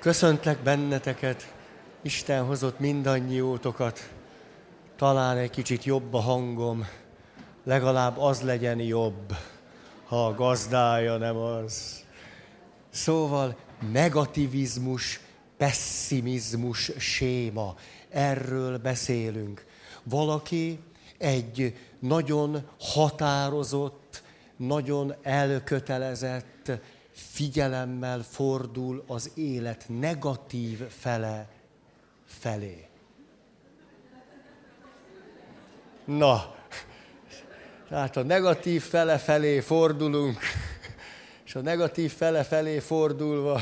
Köszöntlek benneteket, Isten hozott mindannyiótokat, talán egy kicsit jobb a hangom, legalább az legyen jobb, ha a gazdája nem az. Szóval negativizmus, pesszimizmus séma, erről beszélünk. Valaki egy nagyon határozott, nagyon elkötelezett figyelemmel fordul az élet negatív fele felé. Na, tehát a negatív fele felé fordulunk, és a negatív fele felé fordulva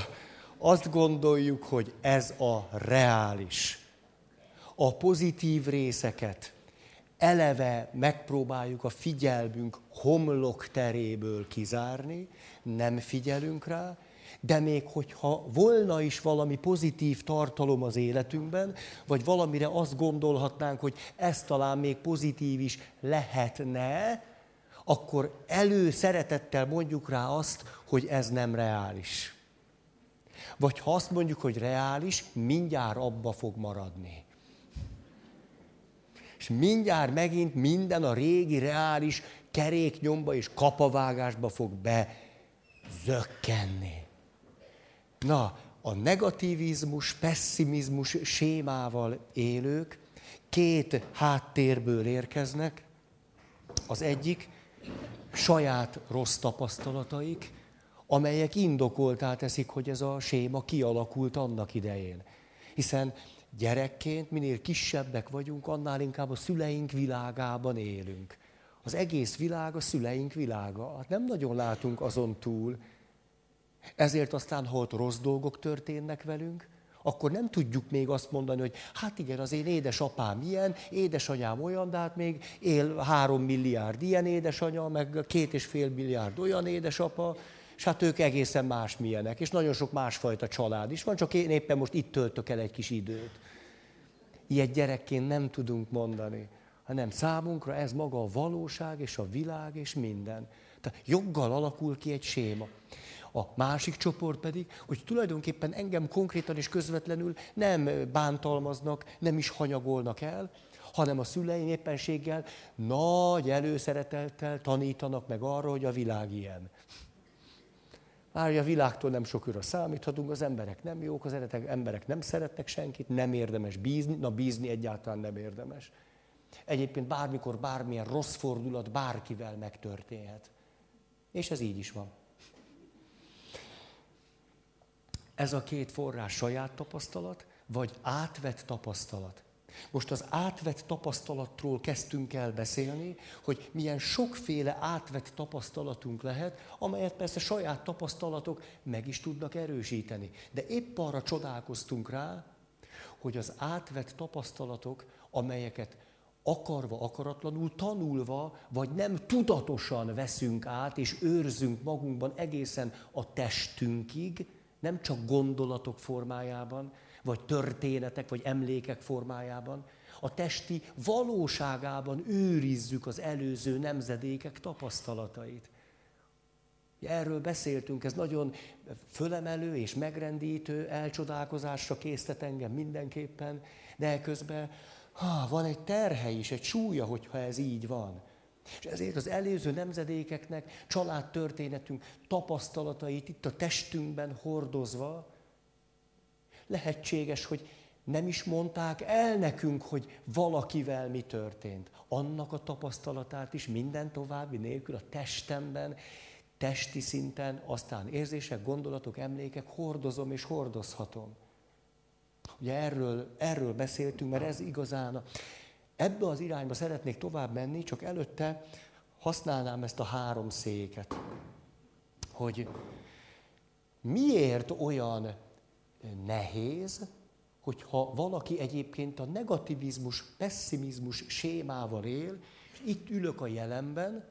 azt gondoljuk, hogy ez a reális. A pozitív részeket eleve megpróbáljuk a figyelmünk homlokteréből kizárni, nem figyelünk rá, de még hogyha volna is valami pozitív tartalom az életünkben, vagy valamire azt gondolhatnánk, hogy ez talán még pozitív is lehetne, akkor előszeretettel mondjuk rá azt, hogy ez nem reális. Vagy ha azt mondjuk, hogy reális, mindjárt abba fog maradni. És mindjárt megint minden a régi reális keréknyomba és kapavágásba fog bezökkenni. Na, a negativizmus, pesszimizmus sémával élők két háttérből érkeznek. Az egyik saját rossz tapasztalataik, amelyek indokolttá teszik, hogy ez a séma kialakult annak idején. Hiszen gyerekként minél kisebbek vagyunk, annál inkább a szüleink világában élünk. Az egész világ a szüleink világa. Hát nem nagyon látunk azon túl. Ezért aztán, ha ott rossz dolgok történnek velünk, akkor nem tudjuk még azt mondani, hogy hát igen, az én édesapám ilyen, édesanyám olyan, de hát még él 3 milliárd ilyen édesanya, meg 2,5 milliárd olyan édesapa, és hát ők egészen másmilyenek, és nagyon sok másfajta család is van, csak én éppen most itt töltök el egy kis időt. Ilyet gyerekként nem tudunk mondani, hanem számunkra ez maga a valóság, és a világ, és minden. Tehát joggal alakul ki egy séma. A másik csoport pedig, hogy tulajdonképpen engem konkrétan és közvetlenül nem bántalmaznak, nem is hanyagolnak el, hanem a szüleim éppenséggel nagy előszeretettel tanítanak meg arra, hogy a világ ilyen. Már a világtól nem sokra számíthatunk, az emberek nem jók, az emberek nem szeretnek senkit, nem érdemes bízni, na bízni egyáltalán nem érdemes. Egyébként bármikor bármilyen rossz fordulat bárkivel megtörténhet. És ez így is van. Ez a két forrás saját tapasztalat, vagy átvett tapasztalat. Most az átvett tapasztalatról kezdtünk el beszélni, hogy milyen sokféle átvett tapasztalatunk lehet, amelyet persze saját tapasztalatok meg is tudnak erősíteni. De épp arra csodálkoztunk rá, hogy az átvett tapasztalatok, amelyeket akarva, akaratlanul, tanulva, vagy nem tudatosan veszünk át, és őrzünk magunkban egészen a testünkig, nem csak gondolatok formájában, vagy történetek, vagy emlékek formájában, a testi valóságában őrizzük az előző nemzedékek tapasztalatait. Erről beszéltünk, ez nagyon fölemelő és megrendítő, elcsodálkozásra késztet engem mindenképpen, de közben van egy terhe is, egy súlya, hogyha ez így van. És ezért az előző nemzedékeknek családtörténetünk tapasztalatait itt a testünkben hordozva, lehetséges, hogy nem is mondták el nekünk, hogy valakivel mi történt. Annak a tapasztalatát is minden további nélkül a testemben, testi szinten, aztán érzések, gondolatok, emlékek hordozom és hordozhatom. Ugye erről beszéltünk, mert ez igazán. Ebbe az irányba szeretnék tovább menni, csak előtte használnám ezt a 3 széket. Hogy miért olyan nehéz, hogyha valaki egyébként a negativizmus, pesszimizmus sémával él, és itt ülök a jelenben,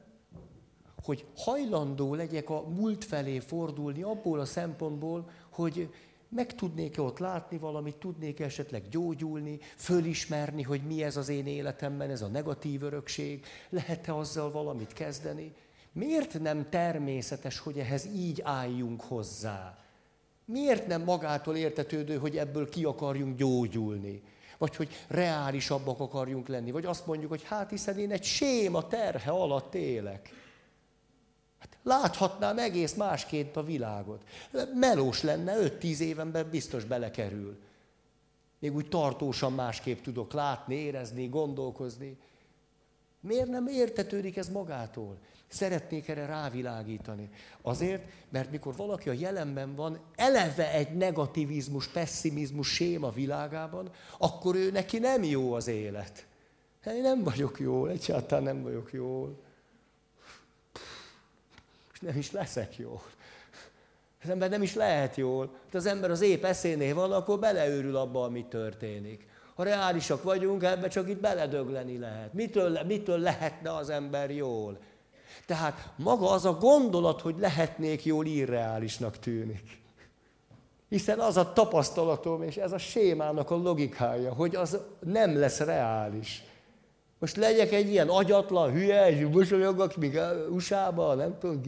hogy hajlandó legyek a múlt felé fordulni abból a szempontból, hogy meg tudnék-e ott látni valamit, tudnék esetleg gyógyulni, fölismerni, hogy mi ez az én életemben, ez a negatív örökség, lehet-e azzal valamit kezdeni? Miért nem természetes, hogy ehhez így álljunk hozzá? Miért nem magától értetődő, hogy ebből ki akarjunk gyógyulni? Vagy hogy reálisabbak akarjunk lenni? Vagy azt mondjuk, hogy hát hiszen én egy séma terhe alatt élek. Hát láthatnám egész másként a világot. Melós lenne, 5-10 évenben biztos belekerül. Még úgy tartósan másképp tudok látni, érezni, gondolkozni. Miért nem értetődik ez magától? Szeretnék erre rávilágítani. Azért, mert mikor valaki a jelenben van, eleve egy negativizmus, pesszimizmus séma világában, akkor ő neki nem jó az élet. Hát én nem vagyok jól, egyáltalán nem vagyok jól. És nem is leszek jól. Az ember nem is lehet jól. Hát az ember az épp eszénél van, akkor beleőrül abba, ami történik. Ha reálisak vagyunk, ebbe csak itt beledögleni lehet. Mitől lehetne az ember jól? Tehát maga az a gondolat, hogy lehetnék jól, irreálisnak tűnik. Hiszen az a tapasztalatom, és ez a sémának a logikája, hogy az nem lesz reális. Most legyek egy ilyen agyatlan, hülye, és mosolyogok, míg USA-ban, nem tudom,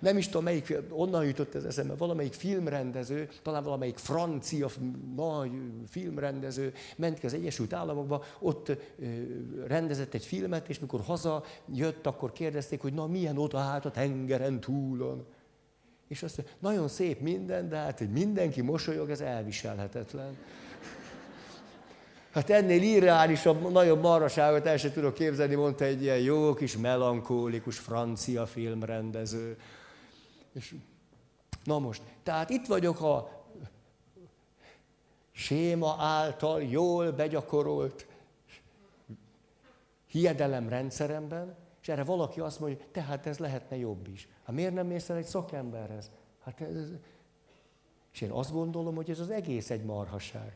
nem is tudom, melyik, onnan jutott ez eszembe, valamelyik filmrendező, talán valamelyik francia nagy filmrendező ment ki az Egyesült Államokba, ott rendezett egy filmet, és mikor hazajött, akkor kérdezték, hogy na milyen oda hát a tengeren túlon. És azt mondja, nagyon szép minden, de hát hogy mindenki mosolyog, ez elviselhetetlen. Hát ennél irreálisabb, nagyobb marhaságot el sem tudok képzelni, mondta egy ilyen jó kis melankólikus francia filmrendező. És, na most, tehát itt vagyok a séma által jól begyakorolt hiedelemrendszeremben, és erre valaki azt mondja, hogy tehát ez lehetne jobb is. Hát miért nem mész el egy szakemberhez? Hát ez... És én azt gondolom, hogy ez az egész egy marhaság.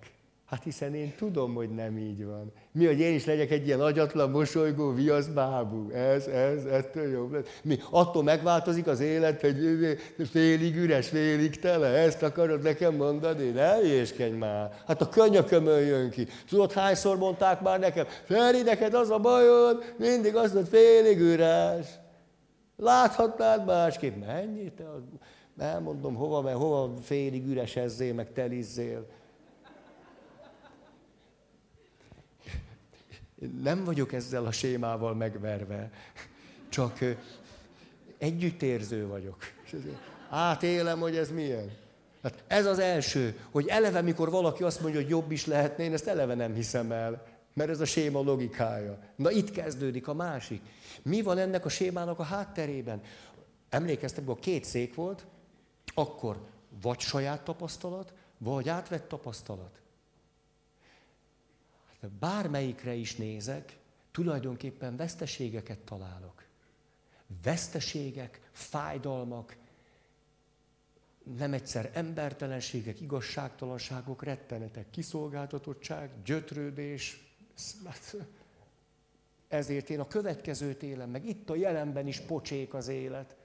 Hát hiszen én tudom, hogy nem így van. Mi, hogy én is legyek egy ilyen agyatlan, mosolygó, viaszbábú. Ez, ettől jobb lesz. Mi, attól megváltozik az élet, hogy félig üres, félig tele. Ezt akarod nekem mondani? Ne hülyéskedj már. Hát a könyökömön jön ki. Tudod, hányszor mondták már nekem? Feri, neked az a bajod, mindig azt mondod, félig üres. Láthatnád másképp. Mennyit? Te elmondom, hova félig üresezzél, meg telizzél. Nem vagyok ezzel a sémával megverve, csak együttérző vagyok. Átélem, hogy ez milyen. Hát ez az első, hogy eleve, mikor valaki azt mondja, hogy jobb is lehetne, én ezt eleve nem hiszem el, mert ez a séma logikája. Na itt kezdődik a másik. Mi van ennek a sémának a hátterében? Emlékeztek, hogy a 2 szék volt, akkor vagy saját tapasztalat, vagy átvett tapasztalat. Bármelyikre is nézek, tulajdonképpen veszteségeket találok. Veszteségek, fájdalmak, nem egyszer embertelenségek, igazságtalanságok, rettenetek, kiszolgáltatottság, gyötrődés. Ezért én a következőt élem, meg itt a jelenben is pocsék az élet.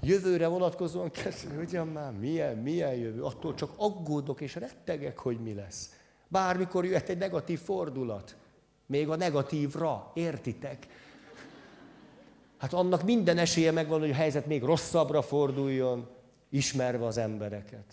Jövőre vonatkozóan kezdve, ugyan már milyen jövő, attól csak aggódok és rettegek, hogy mi lesz. Bármikor jöhet egy negatív fordulat, még a negatívra, értitek? Hát annak minden esélye megvan, hogy a helyzet még rosszabbra forduljon, ismerve az embereket.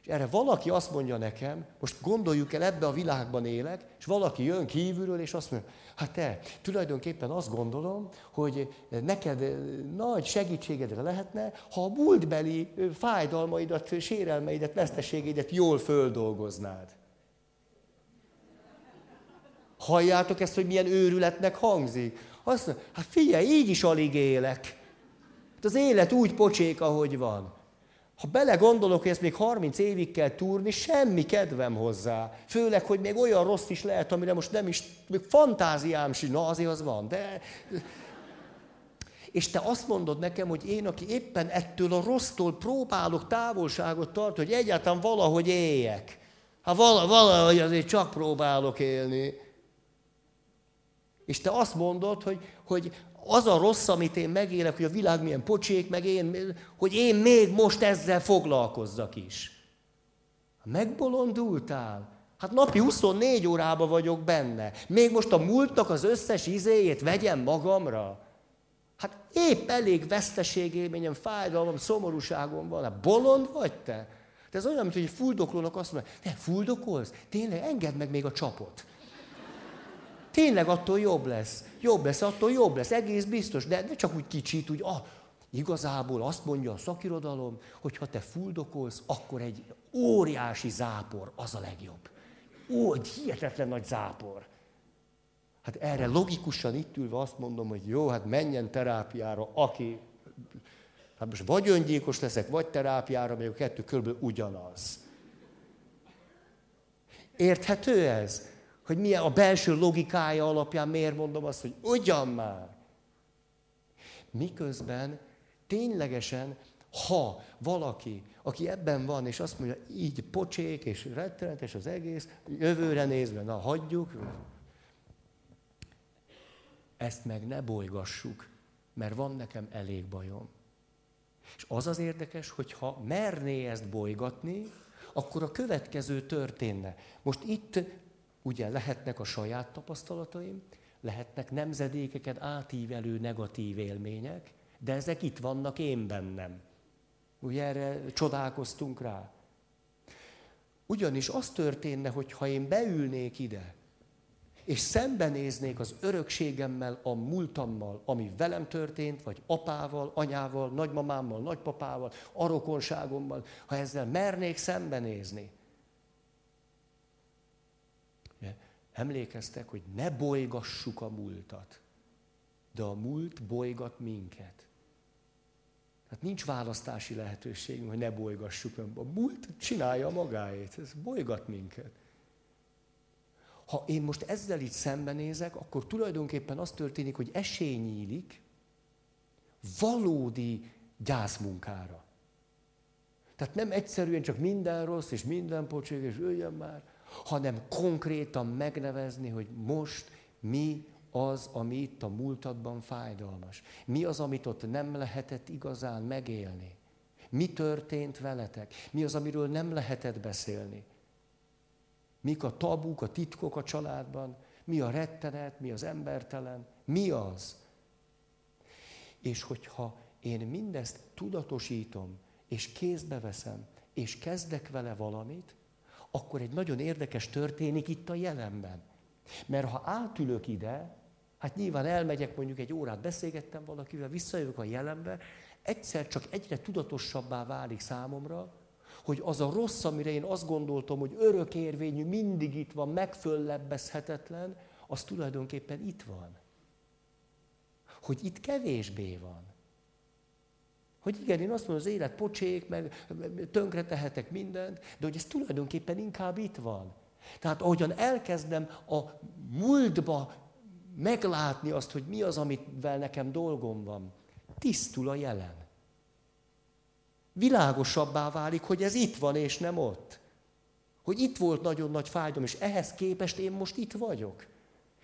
És erre valaki azt mondja nekem, most gondoljuk el, ebbe a világban élek, és valaki jön kívülről, és azt mondja, hát te, tulajdonképpen azt gondolom, hogy neked nagy segítségedre lehetne, ha a múltbeli fájdalmaidat, sérelmeidet, veszteségeidet jól földolgoznád. Halljátok ezt, hogy milyen őrületnek hangzik? Azt mondja, hát figyelj, így is alig élek. Hát az élet úgy pocsék, ahogy van. Ha belegondolok, hogy ezt még 30 évig kell túrni, semmi kedvem hozzá. Főleg, hogy még olyan rossz is lehet, amire most nem is, még fantáziám sincs, na azért az van, de... És te azt mondod nekem, hogy én, aki éppen ettől a rossztól próbálok távolságot tartani, hogy egyáltalán valahogy éljek. Hát valahogy azért csak próbálok élni. És te azt mondod, hogy az a rossz, amit én megélek, hogy a világ milyen pocsék, meg én, hogy én még most ezzel foglalkozzak is. Megbolondultál? Hát napi 24 órában vagyok benne. Még most a múltnak az összes izéjét vegyem magamra? Hát épp elég veszteségélményem, fájdalmam, szomorúságom van. Hát bolond vagy te? De ez olyan, mint hogy egy fuldoklónak azt mondja, ne fuldokolsz, tényleg engedd meg még a csapot. Tényleg attól jobb lesz, attól jobb lesz, egész biztos, de ne csak úgy kicsit, úgy, igazából azt mondja a szakirodalom, hogy ha te fuldokolsz, akkor egy óriási zápor, az a legjobb. Egy hihetetlen nagy zápor. Hát erre logikusan itt ülve azt mondom, hogy jó, hát menjen terápiára, aki... Hát most vagy öngyilkos leszek, vagy terápiára, mert a kettő körülbelül ugyanaz. Érthető ez? Hogy milyen a belső logikája alapján miért mondom azt, hogy ugyan már. Miközben ténylegesen, ha valaki, aki ebben van, és azt mondja, így pocsék, és rettenetes az egész, jövőre nézve, na hagyjuk. Ezt meg ne bolygassuk, mert van nekem elég bajom. És az az érdekes, hogy ha merné ezt bolygatni, akkor a következő történne. Most itt ugye lehetnek a saját tapasztalataim, lehetnek nemzedékeket átívelő negatív élmények, de ezek itt vannak én bennem. Ugye erre csodálkoztunk rá. Ugyanis az történne, hogy ha én beülnék ide, és szembenéznék az örökségemmel, a múltammal, ami velem történt, vagy apával, anyával, nagymamámmal, nagypapával, a rokonságommal, ha ezzel mernék szembenézni. Emlékeztek, hogy ne bolygassuk a múltat, de a múlt bolygat minket. Hát nincs választási lehetőségünk, hogy ne bolygassuk, mert a múlt csinálja magáét, ez bolygat minket. Ha én most ezzel így szembenézek, akkor tulajdonképpen az történik, hogy esély nyílik valódi gyászmunkára. Tehát nem egyszerűen csak minden rossz és minden pocsék és öljön már, hanem konkrétan megnevezni, hogy most mi az, ami itt a múltadban fájdalmas. Mi az, amit ott nem lehetett igazán megélni. Mi történt veletek? Mi az, amiről nem lehetett beszélni? Mik a tabuk, a titkok a családban, mi a rettenet, mi az embertelen, mi az. És hogyha én mindezt tudatosítom, és kézbe veszem, és kezdek vele valamit, akkor egy nagyon érdekes történik itt a jelenben. Mert ha átülök ide, hát nyilván elmegyek, mondjuk egy órát beszélgettem valakivel, visszajövök a jelenbe, egyszer csak egyre tudatosabbá válik számomra, hogy az a rossz, amire én azt gondoltam, hogy örökérvényű, mindig itt van, megföllebbezhetetlen, az tulajdonképpen itt van. Hogy itt kevésbé van. Hogy igen, én azt mondom, az élet pocsék, meg tönkre tehetek mindent, de hogy ez tulajdonképpen inkább itt van. Tehát ahogyan elkezdem a múltba meglátni azt, hogy mi az, amivel nekem dolgom van, tisztul a jelen. Világosabbá válik, hogy ez itt van, és nem ott. Hogy itt volt nagyon nagy fájdalom, és ehhez képest én most itt vagyok.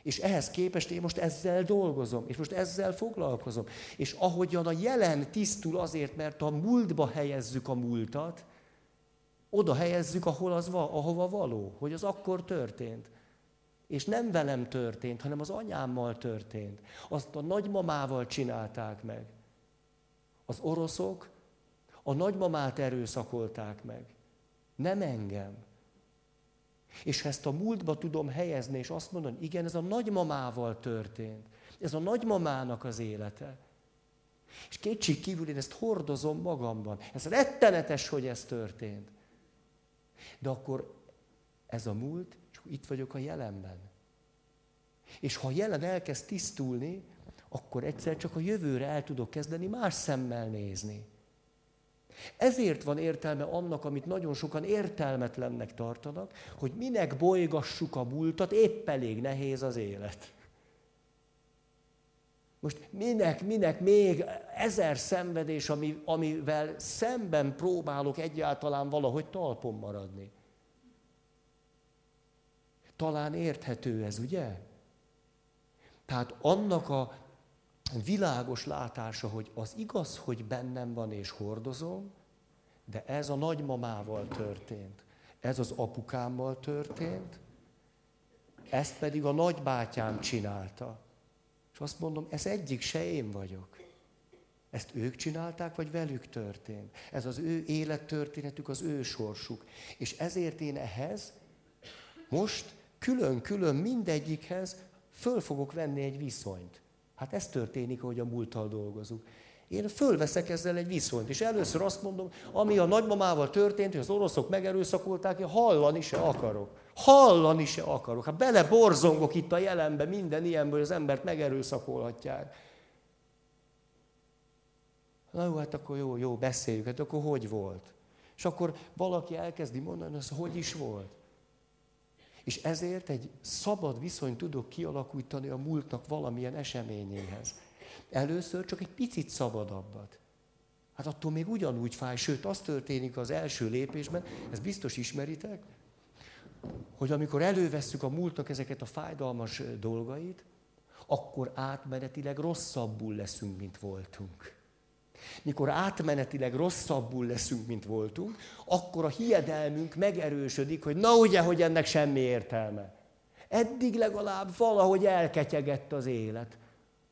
És ehhez képest én most ezzel dolgozom, és most ezzel foglalkozom. És ahogyan a jelen tisztul azért, mert a múltba helyezzük a múltat, oda helyezzük, ahol az van, ahova való, hogy az akkor történt. És nem velem történt, hanem az anyámmal történt. Azt a nagymamával csinálták meg. Az oroszok a nagymamát erőszakolták meg. Nem engem. És ezt a múltba tudom helyezni, és azt mondani, igen, ez a nagymamával történt. Ez a nagymamának az élete. És kétségkívül én ezt hordozom magamban. Ez rettenetes, hogy ez történt. De akkor ez a múlt, és itt vagyok a jelenben. És ha a jelen elkezd tisztulni, akkor egyszer csak a jövőre el tudok kezdeni más szemmel nézni. Ezért van értelme annak, amit nagyon sokan értelmetlennek tartanak, hogy minek bolygassuk a múltat, épp elég nehéz az élet. Most minek még ezer szenvedés, amivel szemben próbálok egyáltalán valahogy talpon maradni. Talán érthető ez, ugye? Tehát annak a világos látása, hogy az igaz, hogy bennem van és hordozom, de ez a nagymamával történt, ez az apukámmal történt, ezt pedig a nagybátyám csinálta. És azt mondom, ez egyik se én vagyok. Ezt ők csinálták, vagy velük történt? Ez az ő élettörténetük, az ő sorsuk. És ezért én ehhez most külön-külön mindegyikhez föl fogok venni egy viszonyt. Hát ez történik, hogy a múlttal dolgozunk. Én fölveszek ezzel egy viszonyt, és először azt mondom, ami a nagymamával történt, hogy az oroszok megerőszakolták, én hallani se akarok. Hallani se akarok. Hát beleborzongok itt a jelenbe minden ilyenből, az embert megerőszakolhatják. Na jó, hát akkor jó, beszéljük, hát akkor hogy volt? És akkor valaki elkezdi mondani, az hogy is volt? És ezért egy szabad viszonyt tudok kialakítani a múltnak valamilyen eseményéhez. Először csak egy picit szabadabbat. Hát attól még ugyanúgy fáj, sőt, az történik az első lépésben, ezt biztos ismeritek, hogy amikor elővesszük a múltnak ezeket a fájdalmas dolgait, akkor átmenetileg rosszabbul leszünk, mint voltunk. Mikor átmenetileg rosszabbul leszünk, mint voltunk, akkor a hiedelmünk megerősödik, hogy na ugye, hogy ennek semmi értelme. Eddig legalább valahogy elketyegett az élet.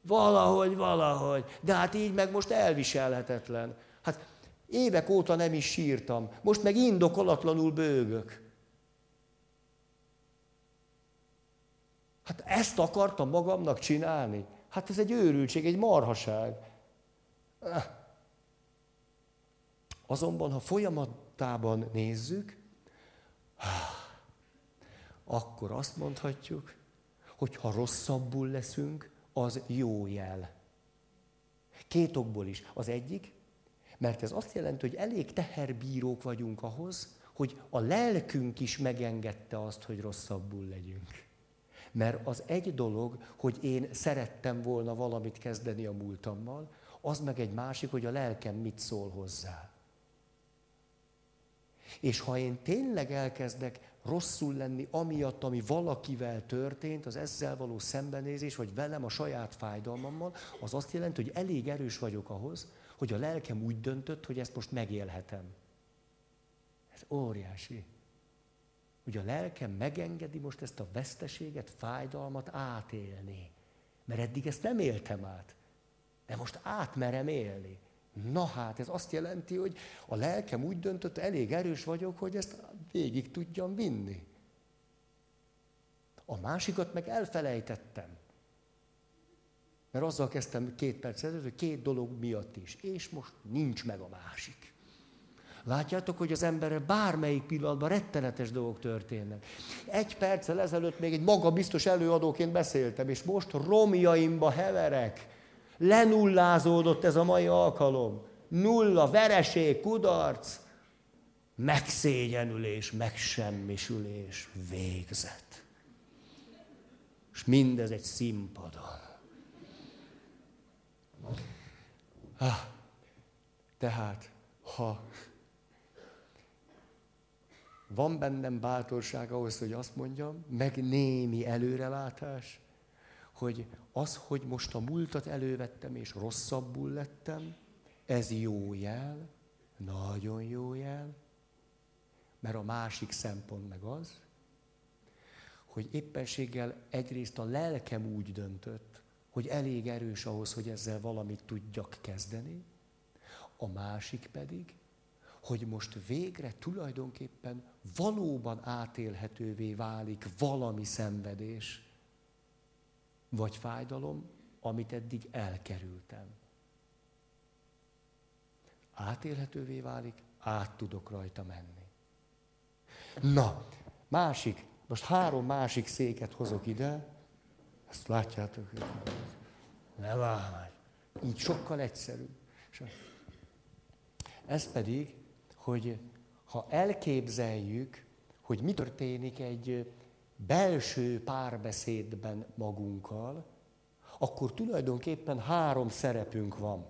Valahogy. De hát így meg most elviselhetetlen. Hát évek óta nem is sírtam. Most meg indokolatlanul bőgök. Hát ezt akartam magamnak csinálni. Hát ez egy őrültség, egy marhaság. Azonban, ha folyamatában nézzük, akkor azt mondhatjuk, hogy ha rosszabbul leszünk, az jó jel. Két okból is. Az egyik, mert ez azt jelenti, hogy elég teherbírók vagyunk ahhoz, hogy a lelkünk is megengedte azt, hogy rosszabbul legyünk. Mert az egy dolog, hogy én szerettem volna valamit kezdeni a múltammal, az meg egy másik, hogy a lelkem mit szól hozzá. És ha én tényleg elkezdek rosszul lenni amiatt, ami valakivel történt, az ezzel való szembenézés, vagy velem a saját fájdalmammal, az azt jelenti, hogy elég erős vagyok ahhoz, hogy a lelkem úgy döntött, hogy ezt most megélhetem. Ez óriási. Hogy a lelkem megengedi most ezt a veszteséget, fájdalmat átélni. Mert eddig ezt nem éltem át. De most átmerem élni. Na hát, ez azt jelenti, hogy a lelkem úgy döntött, elég erős vagyok, hogy ezt végig tudjam vinni. A másikat meg elfelejtettem. Mert azzal kezdtem 2 perc ezelőtt, hogy 2 dolog miatt is. És most nincs meg a másik. Látjátok, hogy az emberrel bármelyik pillanatban rettenetes dolgok történnek. 1 perccel ezelőtt még egy magabiztos előadóként beszéltem, és most romjaimba heverek. Lenullázódott ez a mai alkalom. 0, vereség, kudarc, megszégyenülés, megsemmisülés, végzet. És mindez egy színpadon. Tehát, ha van bennem bátorság ahhoz, hogy azt mondjam, meg némi előrelátás, hogy az, hogy most a múltat elővettem, és rosszabbul lettem, ez jó jel, nagyon jó jel, mert a másik szempont meg az, hogy éppenséggel egyrészt a lelkem úgy döntött, hogy elég erős ahhoz, hogy ezzel valamit tudjak kezdeni, a másik pedig, hogy most végre tulajdonképpen valóban átélhetővé válik valami szenvedés, vagy fájdalom, amit eddig elkerültem. Átélhetővé válik, át tudok rajta menni. Na, most 3 másik széket hozok ide. Ezt látjátok? Nem áll. Így sokkal egyszerűbb. Ez pedig, hogy ha elképzeljük, hogy mi történik egy belső párbeszédben magunkkal, akkor tulajdonképpen 3 szerepünk van.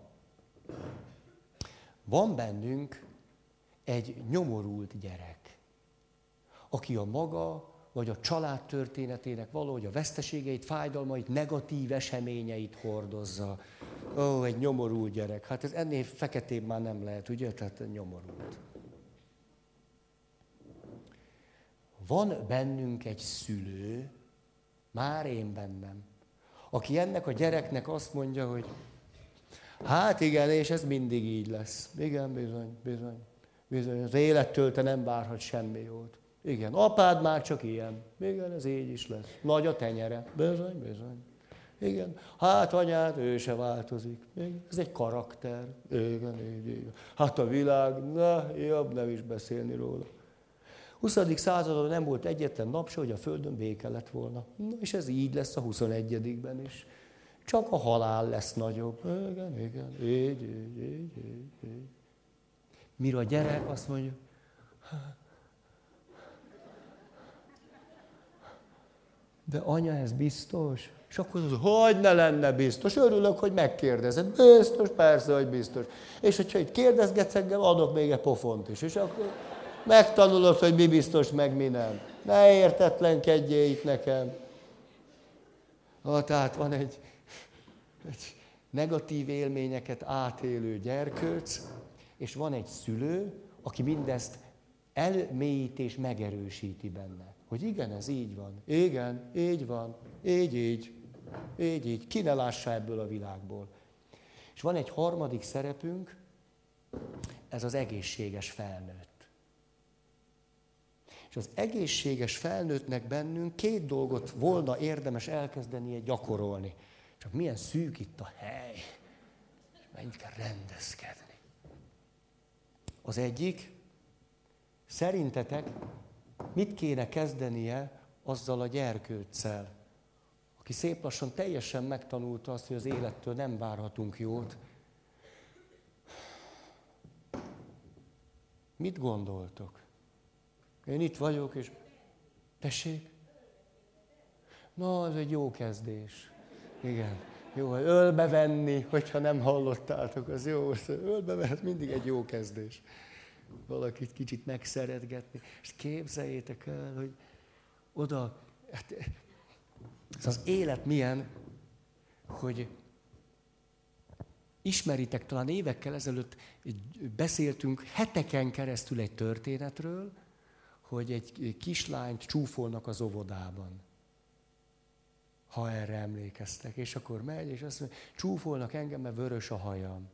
Van bennünk egy nyomorult gyerek, aki a maga vagy a család történetének valahogy a veszteségeit, fájdalmait, negatív eseményeit hordozza. Ó, egy nyomorult gyerek. Hát ez ennél feketébb már nem lehet, ugye? Tehát nyomorult. Van bennünk egy szülő, már én bennem, aki ennek a gyereknek azt mondja, hogy Hát igen, és ez mindig így lesz. Igen, bizony. Az élettől te nem várhat semmi jót. Igen, apád már csak ilyen. Igen, ez így is lesz. Nagy a tenyere. Bizony. Igen, hát anyád, ő se változik. Igen. Ez egy karakter. Igen. Hát a világ, jobb nem is beszélni róla. 20. században nem volt egyetlen nap se, hogy a Földön béke lett volna. És ez így lesz a 21-ben is. Csak a halál lesz nagyobb. Igen. Így. Mire a gyerek azt mondja, de anya, ez biztos? És akkor az, hogy ne lenne biztos? Örülök, hogy megkérdezed. Biztos, persze, hogy biztos. És hogyha itt kérdezgetsz engem, adok még egy pofont is. És akkor megtanulod, hogy mi biztos, meg mi nem. Ne értetlenkedjél itt nekem. Tehát van egy negatív élményeket átélő gyerkőc, és van egy szülő, aki mindezt elmélyít és megerősíti benne. Hogy igen, ez így van. Igen, így van. Így. Ki ne lássa ebből a világból. És van egy harmadik szerepünk, ez az egészséges felnőtt. És az egészséges felnőttnek bennünk két dolgot volna érdemes elkezdenie gyakorolni. Csak milyen szűk itt a hely. És mennyit kell rendezkedni. Az egyik, szerintetek mit kéne kezdenie azzal a gyerkőccel, aki szép lassan teljesen megtanulta azt, hogy az élettől nem várhatunk jót. Mit gondoltok? Én itt vagyok, és tessék? Na, ez egy jó kezdés. Igen, jó, hogy ölbevenni, hogyha nem hallottátok, az jó. Ölbevenni, mindig egy jó kezdés. Valakit kicsit megszeretgetni, és képzeljétek el, hogy oda, hát, ez az élet milyen, hogy ismeritek, talán évekkel ezelőtt beszéltünk heteken keresztül egy történetről, hogy egy kislányt csúfolnak az óvodában. Ha erre emlékeztek, és akkor megy, és azt mondja, csúfolnak engem, mert vörös a hajam.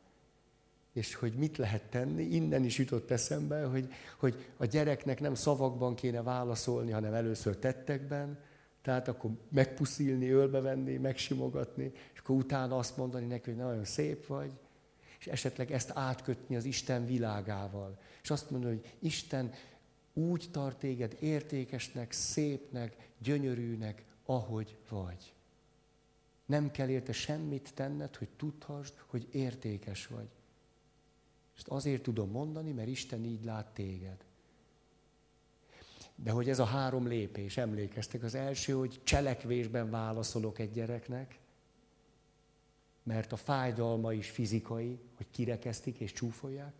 És hogy mit lehet tenni, innen is jutott eszembe, hogy a gyereknek nem szavakban kéne válaszolni, hanem először tettekben, tehát akkor megpuszilni, ölbevenni, megsimogatni, és akkor utána azt mondani neki, hogy nagyon szép vagy, és esetleg ezt átkötni az Isten világával. És azt mondani, hogy Isten úgy tart téged értékesnek, szépnek, gyönyörűnek, ahogy vagy. Nem kell érte semmit tenned, hogy tudhassd, hogy értékes vagy. Ezt azért tudom mondani, mert Isten így lát téged. De hogy ez a 3 lépés, emlékeztek, az első, hogy cselekvésben válaszolok egy gyereknek, mert a fájdalma is fizikai, hogy kirekesztik és csúfolják.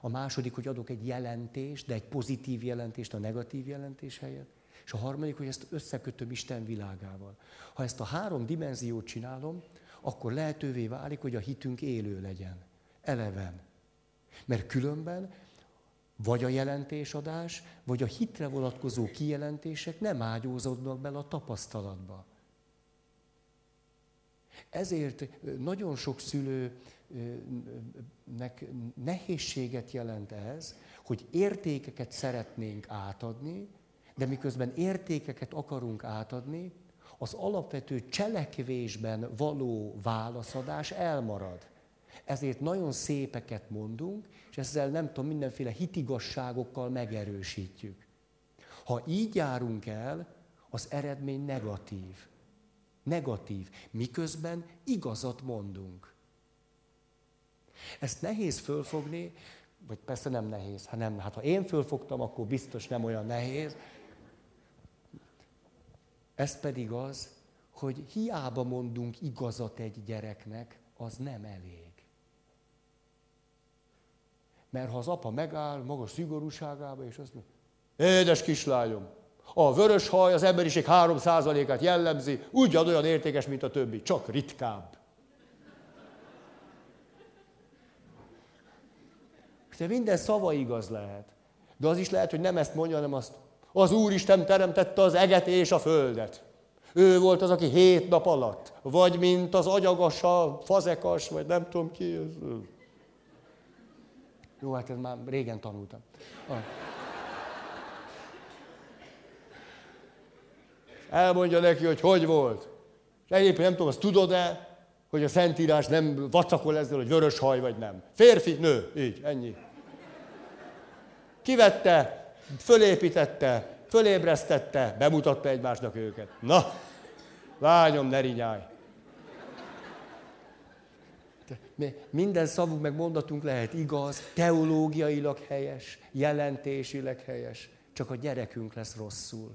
A második, hogy adok egy jelentést, de egy pozitív jelentést a negatív jelentés helyett. És a harmadik, hogy ezt összekötöm Isten világával. Ha ezt a 3 dimenziót csinálom, akkor lehetővé válik, hogy a hitünk élő legyen. Eleven. Mert különben vagy a jelentésadás, vagy a hitre vonatkozó kijelentések nem ágyózódnak bele a tapasztalatba. Ezért nagyon sok szülőnek nehézséget jelent ez, hogy értékeket szeretnénk átadni, de miközben értékeket akarunk átadni, az alapvető cselekvésben való válaszadás elmarad. Ezért nagyon szépeket mondunk, és ezzel nem tudom, mindenféle hitigasságokkal megerősítjük. Ha így járunk el, az eredmény negatív. Miközben igazat mondunk. Ezt nehéz fölfogni, vagy persze nem nehéz, hát ha én fölfogtam, akkor biztos nem olyan nehéz. Ez pedig az, hogy hiába mondunk igazat egy gyereknek, az nem elég. Mert ha az apa megáll maga szigorúságába, és azt mondja, édes kislányom, a vörös haj az emberiség 3%-át jellemzi, ugyanolyan értékes, mint a többi, csak ritkább. De minden szava igaz lehet. De az is lehet, hogy nem ezt mondja, hanem azt, az Úristen teremtette az eget és a földet. Ő volt az, aki 7 nap alatt, vagy mint az agyagas, a fazekas, vagy nem tudom ki. Jó, hát ezt már régen tanultam. Elmondja neki, hogy hogy volt. Egyébként nem tudom, azt tudod-e, hogy a Szentírás nem vacakol ezzel, hogy vörös haj vagy nem. Férfi, nő, így, ennyi. Kivette, fölépítette, fölébresztette, bemutatta egymásnak őket. Na, lányom, ne rinyálj. Minden szavunk meg mondatunk lehet igaz, teológiailag helyes, jelentésileg helyes, csak a gyerekünk lesz rosszul.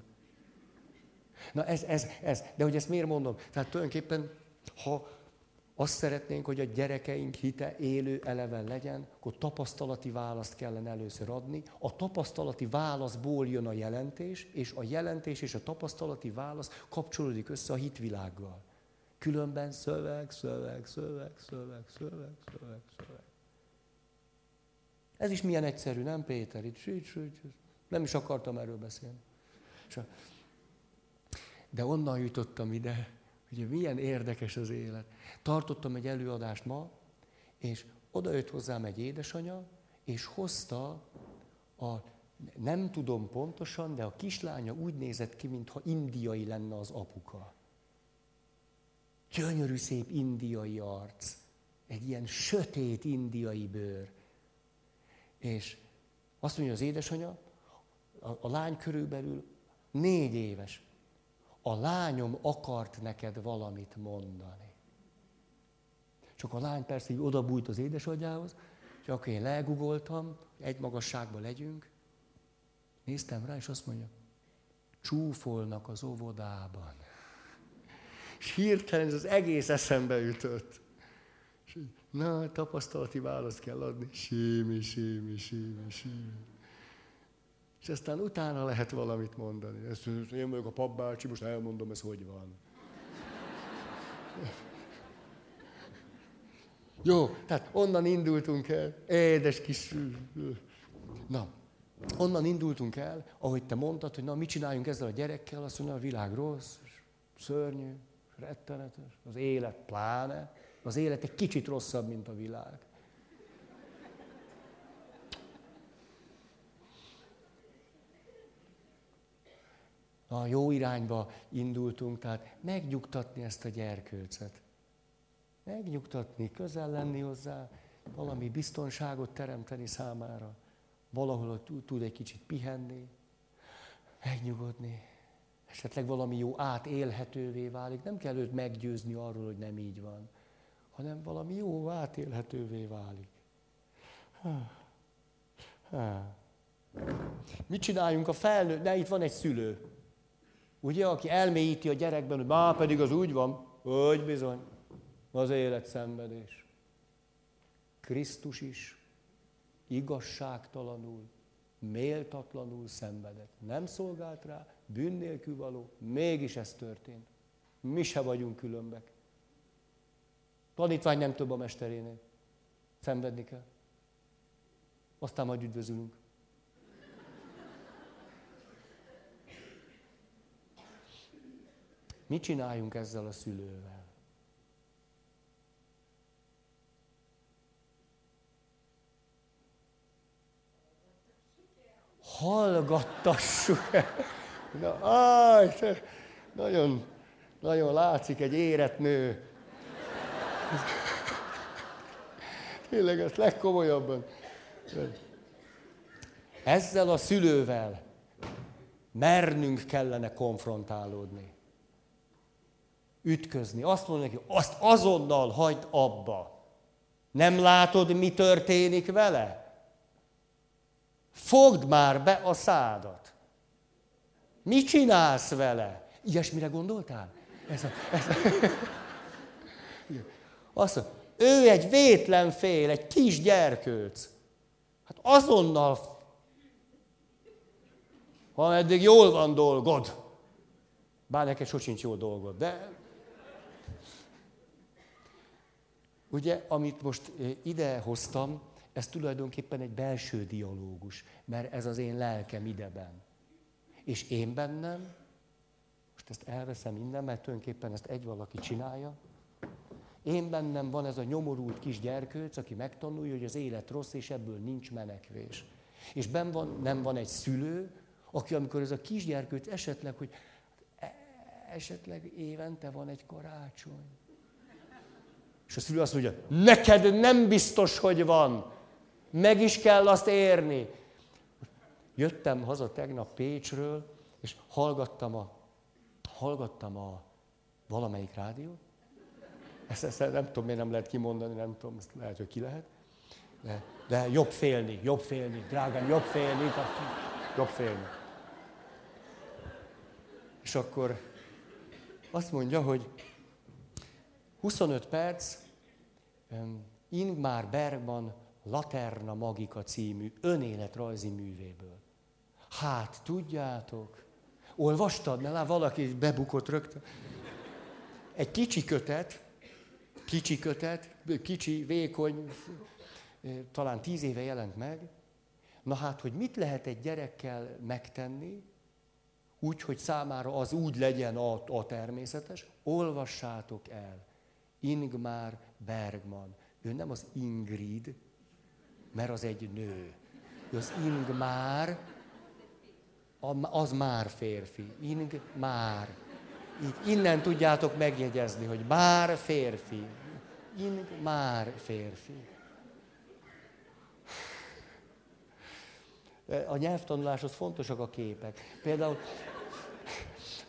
Na ez. De hogy ezt miért mondom? Tehát tulajdonképpen, ha azt szeretnénk, hogy a gyerekeink hite élő eleve legyen, akkor tapasztalati választ kellene először adni. A tapasztalati válaszból jön a jelentés, és a jelentés és a tapasztalati válasz kapcsolódik össze a hitvilággal. Különben szöveg. Ez is milyen egyszerű, nem Péter? Nem is akartam erről beszélni. De onnan jutottam ide, hogy milyen érdekes az élet. Tartottam egy előadást ma, és odajött hozzám egy édesanyja, és hozta nem tudom pontosan, de a kislánya úgy nézett ki, mintha indiai lenne az apuka. Gyönyörű szép indiai arc, egy ilyen sötét indiai bőr. És azt mondja az édesanyja, a lány körülbelül 4 éves. A lányom akart neked valamit mondani. Csak a lány persze így odabújt az édesanyjához, és akkor én legugoltam, egy magasságban legyünk, néztem rá, és azt mondja, csúfolnak az óvodában. És hirtelen ez az egész eszembe ütött. És így, na, tapasztalati választ kell adni. Sími. És aztán utána lehet valamit mondani. Ezt én vagyok a papbácsi, most elmondom, ez hogy van. Jó, tehát onnan indultunk el, ahogy te mondtad, hogy na, mit csináljunk ezzel a gyerekkel, azt mondja, a világ rossz, szörnyű, rettenetes, az élet pláne, az élet egy kicsit rosszabb, mint a világ. A jó irányba indultunk, tehát megnyugtatni ezt a gyerkőcet. Megnyugtatni, közel lenni hozzá, valami biztonságot teremteni számára. Valahol tud egy kicsit pihenni, megnyugodni. Esetleg valami jó átélhetővé válik. Nem kell őt meggyőzni arról, hogy nem így van, hanem valami jó átélhetővé válik. Mit csináljunk a felnőtt? De itt van egy szülő. Ugye, aki elmélyíti a gyerekben, hogy már pedig az úgy van, hogy bizony, az élet szenvedés. Krisztus is igazságtalanul, méltatlanul szenvedett. Nem szolgált rá, bűn nélkül való, mégis ez történt. Mi se vagyunk különbek. Tanítvány nem több a mesterénél. Szenvedni kell. Aztán majd üdvözülünk. Mit csináljunk ezzel a szülővel? Hallgattassuk-e? Nagyon, nagyon látszik egy érett nő. Tényleg ezt legkomolyabban. Ezzel a szülővel mernünk kellene konfrontálódni. Ütközni. Azt mondja neki, azt azonnal hagyd abba. Nem látod, mi történik vele? Fogd már be a szádat. Mit csinálsz vele? Ilyesmire gondoltál? Azt mondja, ő egy vétlen fél, egy kis gyerkőc. Hát azonnal, ha eddig jól van dolgod, bár neked sosincs jó dolgod, de... Ugye, amit most ide hoztam, ez tulajdonképpen egy belső dialógus, mert ez az én lelkem ideben. És én bennem, most ezt elveszem innen, mert tulajdonképpen ezt egy valaki csinálja. Én bennem van ez a nyomorult kis gyerkőc, aki megtanulja, hogy az élet rossz, és ebből nincs menekvés. És benn van, nem van egy szülő, aki amikor ez a kisgyerkőt esetleg, hogy esetleg évente van egy karácsony. És a szülő azt mondja, neked nem biztos, hogy van. Meg is kell azt érni. Jöttem haza tegnap Pécsről, és hallgattam a valamelyik rádiót. Ezt nem tudom, miért nem lehet kimondani, nem tudom, ezt lehet, hogy ki lehet. De jobb félni, drágám, jobb félni. És akkor azt mondja, hogy 25 perc Ingmar Bergman Laterna Magica című önéletrajzi művéből. Hát, tudjátok, olvastad, mert lá, valaki bebukott rögtön. Egy kicsi kötet, vékony, talán 10 éve jelent meg. Na hát, hogy mit lehet egy gyerekkel megtenni, úgy, hogy számára az úgy legyen a természetes, olvassátok el. Ingmar Bergman. Ő nem az Ingrid, mert az egy nő. Ő az Ingmar, az már férfi. Ingmar. Innen tudjátok megjegyezni, hogy már férfi. Ingmar férfi. A nyelvtanuláshoz fontosak a képek.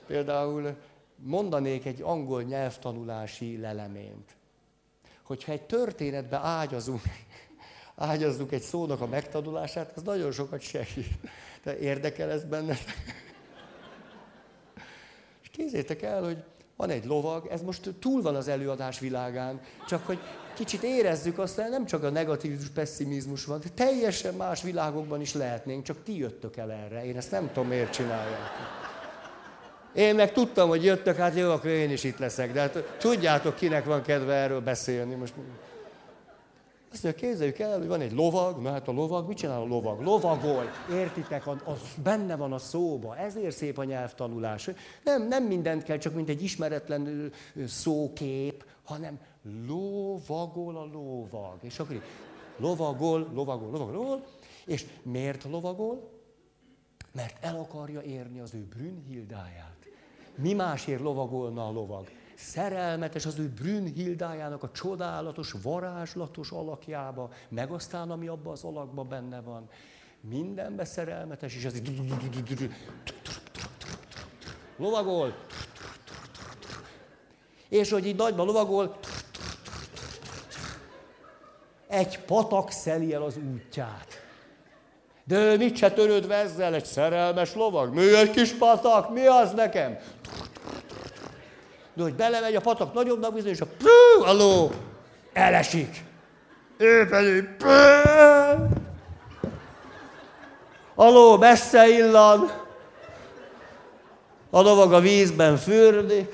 Például mondanék egy angol nyelvtanulási leleményt. Hogyha egy történetbe ágyazzuk egy szónak a megtanulását, az nagyon sokat segít. De érdekel ez benned? És képzeljétek el, hogy van egy lovag, ez most túl van az előadás világán, csak hogy kicsit érezzük azt, hogy nem csak a negativizmus, pessimizmus van, de teljesen más világokban is lehetnénk, csak ti jöttök el erre. Én ezt nem tudom, miért csináljátok. Én meg tudtam, hogy jöttök, hát jó, akkor én is itt leszek. De hát, tudjátok, kinek van kedve erről beszélni most. Azt mondja, képzeljük el, hogy van egy lovag, na hát a lovag, mit csinál a lovag? Lovagol, értitek, az benne van a szóba, ezért szép a nyelvtanulás. Nem mindent kell, csak mint egy ismeretlen szókép, hanem lovagol a lovag. És akkor így, lovagol, és miért lovagol? Mert el akarja érni az ő Brünnhildáját. Mi másért lovagolna a lovag? Szerelmetes az ő Brünnhildájának a csodálatos, varázslatos alakjába, meg aztán, ami abban az alakban benne van. Mindenben szerelmetes, és ez így... Lovagol! És hogy így nagyban lovagol... Egy patak szeli el az útját. De ő mit se törődve ezzel, egy szerelmes lovag? Mű egy kis patak, mi az nekem? De hogy belemegy a patak nagyobbnak bizony, és a prú, a ló elesik. Ő pedig a ló messze illan, a lovag a vízben fürdik.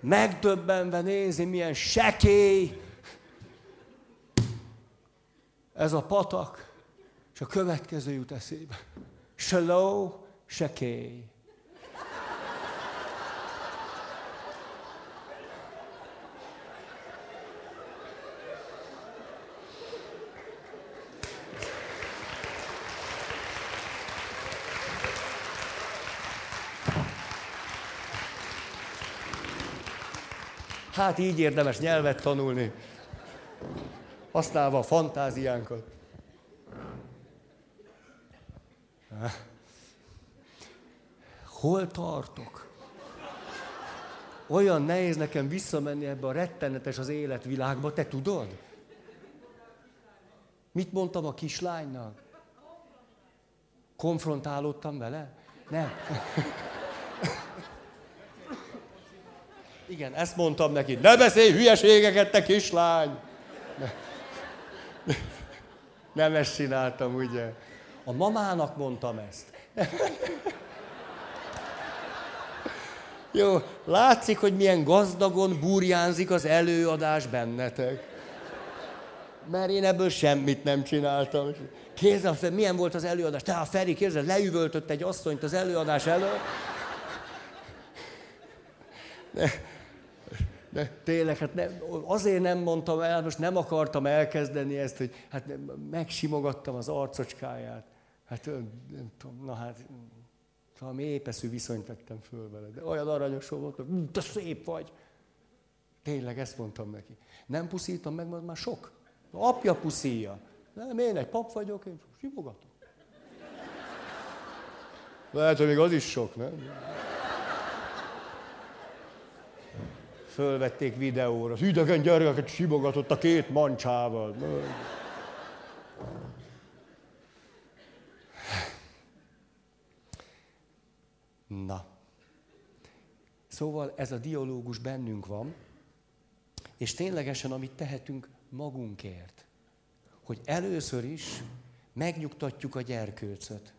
Megdöbbenve nézi, milyen sekély ez a patak, és a következő jut eszébe. Se ló, se kéj. Hát így érdemes nyelvet tanulni. Használva a fantáziánkat. Hol tartok? Olyan nehéz nekem visszamenni ebbe a rettenetes az életvilágba, te tudod? Mit mondtam a kislánynak? Konfrontálódtam vele? Nem. Igen, ezt mondtam neki. Ne beszélj hülyeségeket, te kislány! Nem ezt csináltam, ugye? A mamának mondtam ezt. Jó, látszik, hogy milyen gazdagon burjánzik az előadás bennetek. Mert én ebből semmit nem csináltam. Kézzel, milyen volt az előadás? Te a Feri, kézzel, leüvöltött egy asszonyt az előadás előtt. De tényleg, hát nem, azért nem mondtam el, most nem akartam elkezdeni ezt, hogy hát megsimogattam az arcocskáját. Hát nem tudom, na hát, valami épeszű viszonyt vettem föl vele, de olyan aranyos volt, hogy te szép vagy. Tényleg ezt mondtam neki. Nem puszítom meg, mert már sok. Apja puszíja. Nem, én egy pap vagyok, én simogatom. Lehet, hogy még az is sok, nem? Fölvették videóra. Az idegen gyereket simogatott a két mancsával. Na. Szóval ez a dialógus bennünk van, és ténylegesen, amit tehetünk magunkért, hogy először is megnyugtatjuk a gyerkőcöt.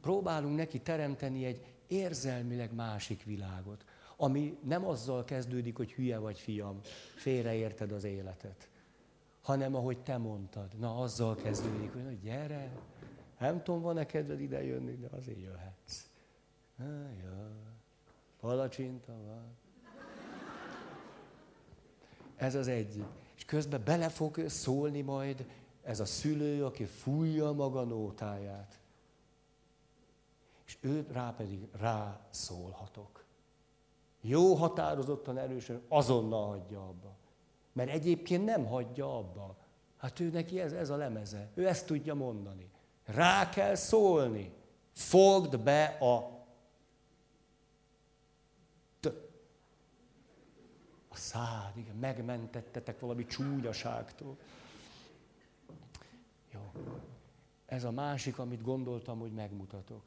Próbálunk neki teremteni egy érzelmileg másik világot, ami nem azzal kezdődik, hogy hülye vagy fiam, félreérted az életet, hanem ahogy te mondtad. Na, azzal kezdődik, hogy na, gyere, nem tudom, van-e kedved ide jönni, de azért jöhetsz. Palacsinta van. Ez az egyik. És közben bele fog szólni majd ez a szülő, aki fújja maga nótáját. És ő rá pedig rászólhatok. Jó határozottan, erősen, azonnal hagyja abba. Mert egyébként nem hagyja abba. Hát ő neki ez a lemeze. Ő ezt tudja mondani. Rá kell szólni. Fogd be a szád, igen, megmentettetek valami csúnyaságtól. Jó. Ez a másik, amit gondoltam, hogy megmutatok.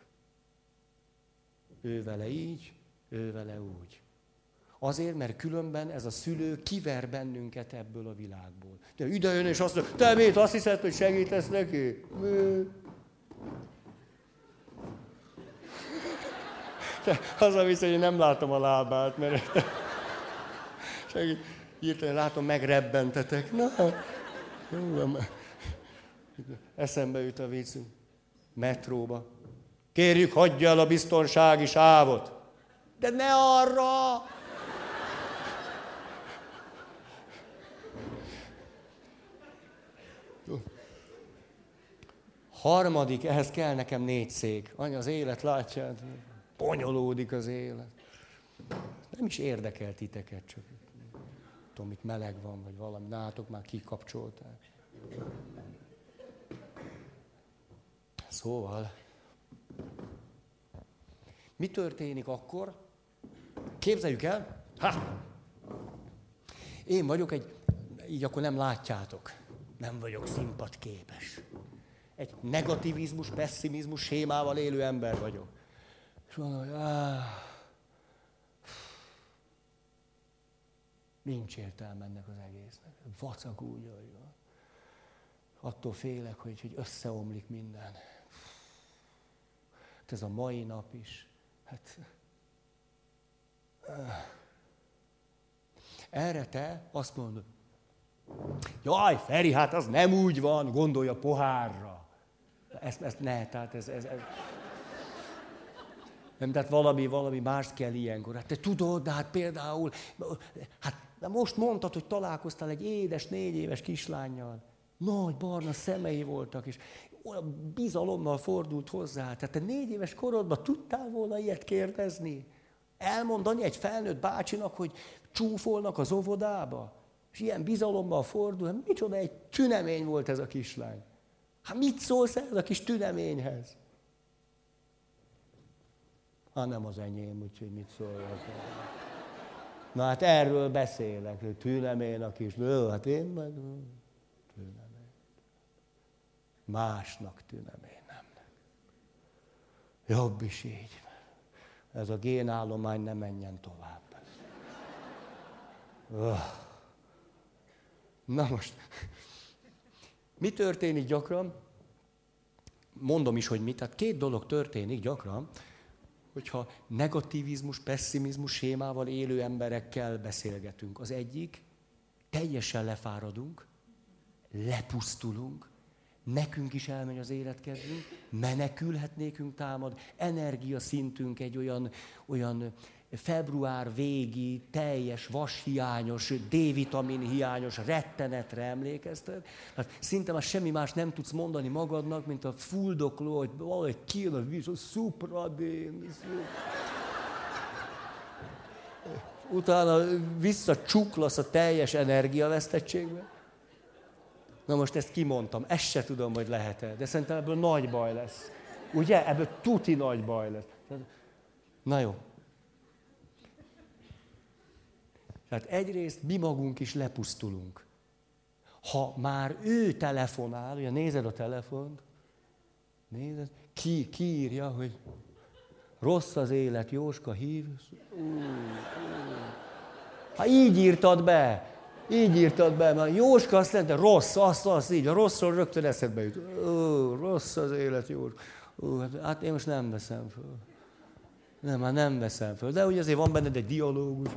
Ő vele így, ő vele úgy. Azért, mert különben ez a szülő kiver bennünket ebből a világból. De ide jön és azt mondja, te mit, azt hiszed, hogy segítesz neki? Az a viszont, hogy nem látom a lábát, mert... Hirtelen látom, megrebbentetek. Na, eszembe jut a vicc. Metróba. Kérjük, hagyja el a biztonsági sávot. De ne arra! Harmadik, ehhez kell nekem 4 szék. Anya, az élet, látját, ponyolódik az élet. Nem is érdekel titeket, csak... tudom, itt meleg van, vagy valami, nátok már kikapcsolták. Szóval, mi történik akkor? Képzeljük el, én vagyok egy, így akkor nem látjátok, nem vagyok színpadképes. Egy negativizmus, pesszimizmus sémával élő ember vagyok. És mondom, hogy nincs értelme ennek az egésznek. Vacak úgy, hogy van. Attól félek, hogy összeomlik minden. Hát ez a mai nap is. Hát... Erre te azt mondod, jaj, Feri, hát az nem úgy van, gondolja pohárra. Ezt ne, tehát ez... Nem, tehát valami mást kell ilyenkor. Hát te tudod, de hát például... Hát de most mondtad, hogy találkoztál egy édes, 4 éves kislánnyal. Nagy barna szemei voltak, és olyan bizalommal fordult hozzá. Tehát te 4 éves korodban tudtál volna ilyet kérdezni? Elmondani egy felnőtt bácsinak, hogy csúfolnak az óvodába? És ilyen bizalommal fordul. Hát micsoda egy tünemény volt ez a kislány. Hát mit szólsz el a kis tüneményhez? Hát nem az enyém, úgyhogy mit szóljak. Na hát erről beszélek, hogy tőlem én a kis nő, hát én meg tőlem én. Másnak tőlem én nemnek. Jobb is így. Ez a génállomány ne menjen tovább. Na most, mi történik gyakran? Mondom is, hogy mi. Tehát 2 dolog történik gyakran, hogyha negativizmus, pesszimizmus sémával élő emberekkel beszélgetünk. Az egyik, teljesen lefáradunk, lepusztulunk, nekünk is elmegy az életkedvünk, menekülhetnékünk támad, energiaszintünk egy olyan február végi, teljes, vashiányos, D-vitamin hiányos rettenetre emlékeztet. Hát szinte már semmi más nem tudsz mondani magadnak, mint a fuldokló, hogy valahogy kijön a víz, hogy szupradén. Utána visszacsuklasz a teljes energiavesztettségbe. Na most ezt kimondtam, ezt se tudom, hogy lehet-e, de szerintem ebből nagy baj lesz. Ugye? Ebből tuti nagy baj lesz. Na jó. Tehát egyrészt mi magunk is lepusztulunk. Ha már ő telefonál, ugye nézed a telefont, nézed, ki írja, hogy rossz az élet, Jóska hív. Hát így írtad be, mert Jóska azt jelenti, rossz, azt így, a rosszról rögtön eszedbe jut. Rossz az élet, Jóska. Hát én most nem veszem föl. Nem veszem föl. De ugye azért van benned egy dialógus,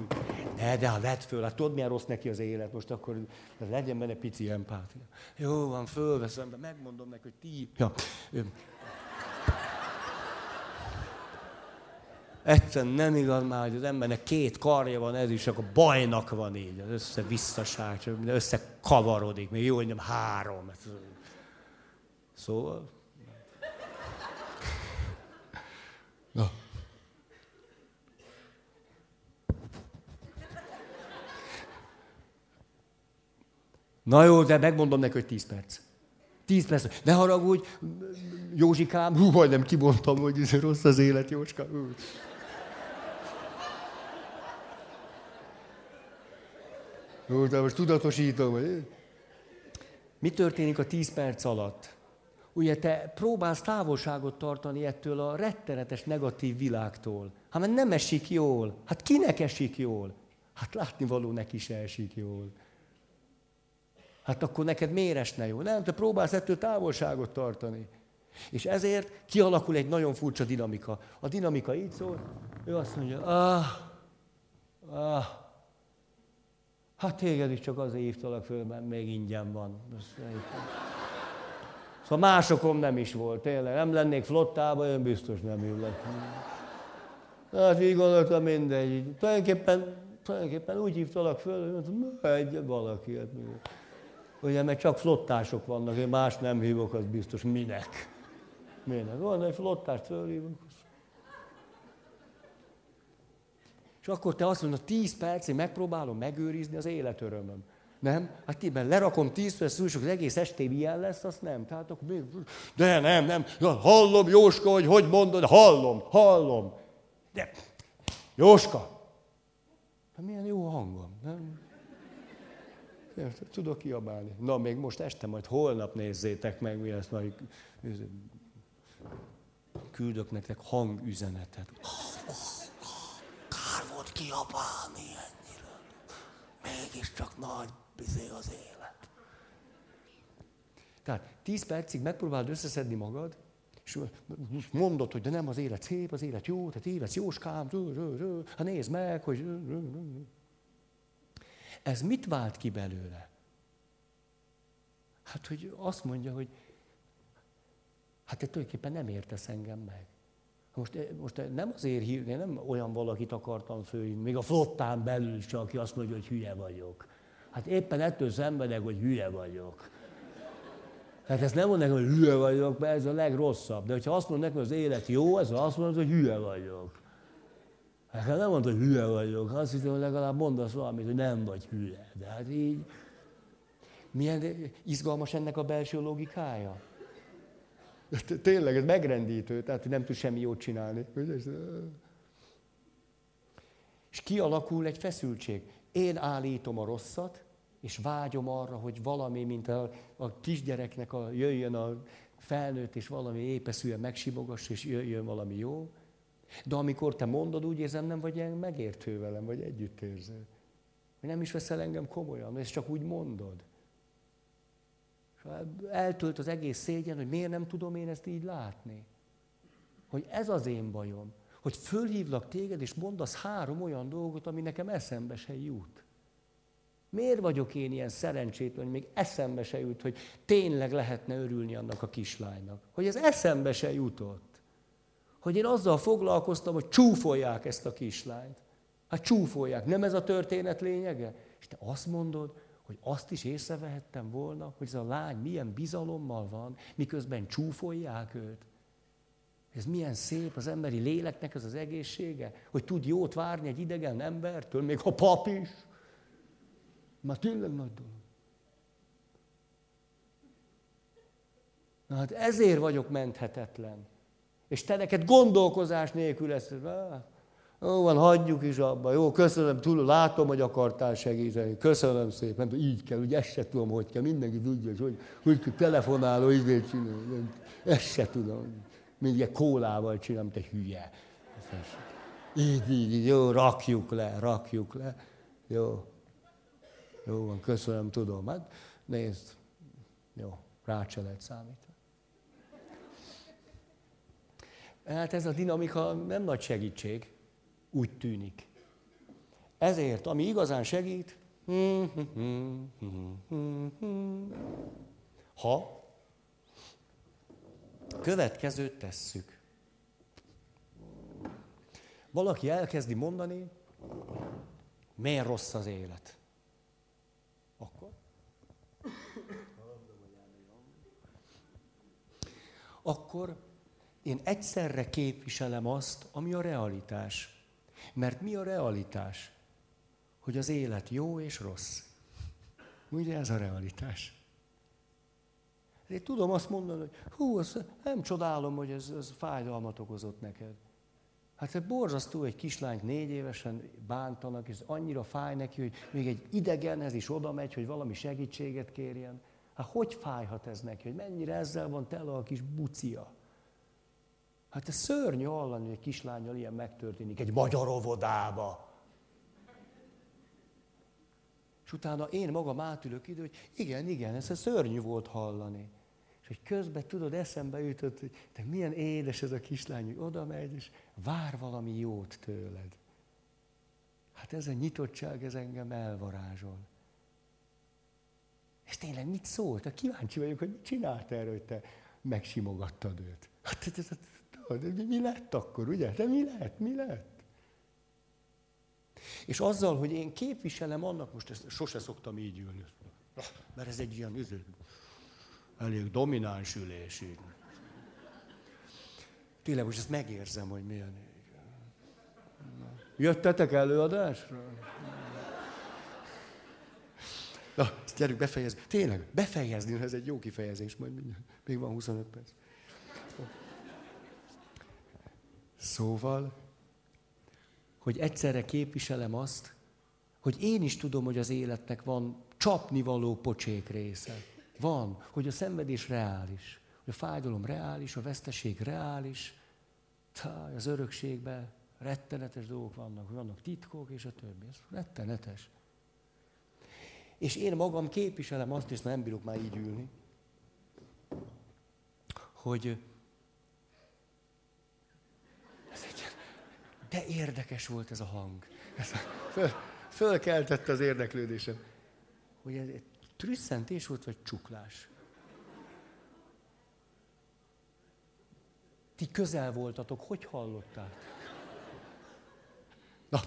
de ha vedd föl, hát tudod milyen rossz neki az élet, most akkor legyen benne pici empátia. Jó van, fölveszem, de megmondom neki, hogy ti... Ja. Egyszerűen nem igaz már, hogy az embernek két karja van, ez is csak a bajnak van így, az össze-visszaság, összekavarodik, még jó, hogy nem három. Szóval... Na. Na jó, de megmondom neki, hogy 10 perc. 10 perc. Ne haragudj, Józsikám, majdnem kimondtam, hogy ez rossz az élet, Jócska. Jó, de most tudatosítom, hogy... Mi történik a 10 perc alatt? Ugye te próbálsz távolságot tartani ettől a rettenetes negatív világtól. Hát mert nem esik jól. Hát kinek esik jól? Hát látnivaló neki se esik jól. Hát akkor neked miért esne jól? Nem, te próbálsz ettől távolságot tartani. És ezért kialakul egy nagyon furcsa dinamika. A dinamika így szól, ő azt mondja, hát téged is csak azért hívtalak föl, mert még ingyen van. Szóval másokom nem is volt, tényleg. Nem lennék flottában, én biztos nem ülök. Hát így gondoltam, mindegy. Tulajdonképpen úgy hívtalak föl, hogy megy valaki. Ugye, mert csak flottások vannak, én más nem hívok, az biztos. Minek? Van egy flottást fölhívok. És akkor te azt mondod, 10 percig megpróbálom megőrizni az életörömöm. Nem? Hát tényleg lerakom 10 percig, az egész estém ilyen lesz, azt nem. Tehát akkor még... De nem. Hallom, Jóska, hogy mondod? Hallom. De... Jóska! Hát milyen jó hangom, nem? Tudok kiabálni. Na, még most este, majd holnap nézzétek meg, mi lesz, majd küldök nektek hangüzenetet. Kár volt kiabálni ennyire. Mégiscsak nagy bizé az élet. Tehát 10 percig megpróbáld összeszedni magad, és mondod, hogy de nem, az élet szép, az élet jó, tehát évetsz, Jóskám, hát nézd meg, hogy... Ez mit vált ki belőle? Hát, hogy azt mondja, hogy hát te tulajdonképpen nem értesz engem meg. Most nem azért hívni, nem olyan valakit akartam fölhívni, még a flottán belül is, aki azt mondja, hogy hülye vagyok. Hát éppen ettől szenvedek, hogy hülye vagyok. Hát ezt nem mond nekem, hogy hülye vagyok, mert ez a legrosszabb. De hogyha azt mond nekem, hogy az élet jó, ez azt mondod, hogy hülye vagyok. Hát nem mondta, hogy hülye vagyok, azt hittem, hogy legalább mondasz valamit, hogy nem vagy hülye. De hát így... Milyen izgalmas ennek a belső logikája? Tényleg, ez megrendítő, tehát nem tud semmi jót csinálni. És kialakul egy feszültség. Én állítom a rosszat, és vágyom arra, hogy valami, mint a kisgyereknek jöjjön a felnőtt, és valami épeszűen megsimogass, és jöjjön valami jó. De amikor te mondod, úgy érzem, nem vagy megértő velem, vagy együttérző. Nem is veszel engem komolyan, ezt csak úgy mondod. És eltölt az egész szégyen, hogy miért nem tudom én ezt így látni. Hogy ez az én bajom. Hogy fölhívlak téged, és mondasz 3 olyan dolgot, ami nekem eszembe se jut. Miért vagyok én ilyen szerencsétlen, hogy még eszembe se jut, hogy tényleg lehetne örülni annak a kislánynak? Hogy ez eszembe se jutott. Hogy én azzal foglalkoztam, hogy csúfolják ezt a kislányt. Hát csúfolják, nem ez a történet lényege? És te azt mondod, hogy azt is észrevehettem volna, hogy ez a lány milyen bizalommal van, miközben csúfolják őt. Ez milyen szép az emberi léleknek ez az egészsége, hogy tud jót várni egy idegen embertől, még ha pap is. Már tényleg nagy dolog. Na hát ezért vagyok menthetetlen. És te neked gondolkozás nélkül ezt, jó van, hagyjuk is abba, jó, köszönöm, túl, látom, hogy akartál segíteni, köszönöm szépen, így kell, ugye ezt se tudom, hogy kell, mindenki tudja, hogy telefonáló, így csinálni, ezt se tudom. Mindig kólával csinálom, te hülye. Így, jó, rakjuk le, jó. Jó van, köszönöm, tudom. Hát nézd, jó, rád se lehet számítani. Hát ez a dinamika nem nagy segítség, úgy tűnik. Ezért, ami igazán segít, ha következőt tesszük. Valaki elkezdi mondani, miért rossz az élet. Akkor? Akkor én egyszerre képviselem azt, ami a realitás. Mert mi a realitás? Hogy az élet jó és rossz. Ugye ez a realitás. Én tudom azt mondani, hogy hú, nem csodálom, hogy ez fájdalmat okozott neked. Hát ez borzasztó, egy kislányt 4 évesen bántanak, és annyira fáj neki, hogy még egy idegenhez is oda megy, hogy valami segítséget kérjen. Hát hogy fájhat ez neki, hogy mennyire ezzel van tele a kis bucia? Hát ez szörnyű hallani, hogy egy kislánnyal ilyen megtörténik egy magyar óvodába. És utána én magam átülök idő, hogy igen, ez szörnyű volt hallani. Hogy közben tudod, eszembe jutott, hogy de milyen édes ez a kislány, hogy oda megy, és vár valami jót tőled. Hát ez a nyitottság, ez engem elvarázsol. És tényleg mit szólt? Kíváncsi vagyok, hogy mit csinált erről, hogy te megsimogattad őt. Hát mi lett akkor, ugye? De mi lett? És azzal, hogy én képviselem annak, most ezt sose szoktam így ülni, mert ez egy ilyen üzlet. Elég domináns ülés így. Tényleg most ezt megérzem, hogy milyen így. Jöttetek előadásra? Na, ezt gyerünk befejezni. Tényleg, befejezni, ez egy jó kifejezés majd mindjárt. Még van 25 perc. Szóval, hogy egyszerre képviselem azt, hogy én is tudom, hogy az életnek van csapnivaló pocsék része. Van, hogy a szenvedés reális, hogy a fájdalom reális, a veszteség reális, az örökségben rettenetes dolgok vannak titkok és a többi. Ez rettenetes. És én magam képviselem azt, és nem bírok már így ülni, hogy de érdekes volt ez a hang. Fölkeltette az érdeklődésem. Hogy ez trüsszentés volt, vagy csuklás? Ti közel voltatok, hogy hallottál? Na.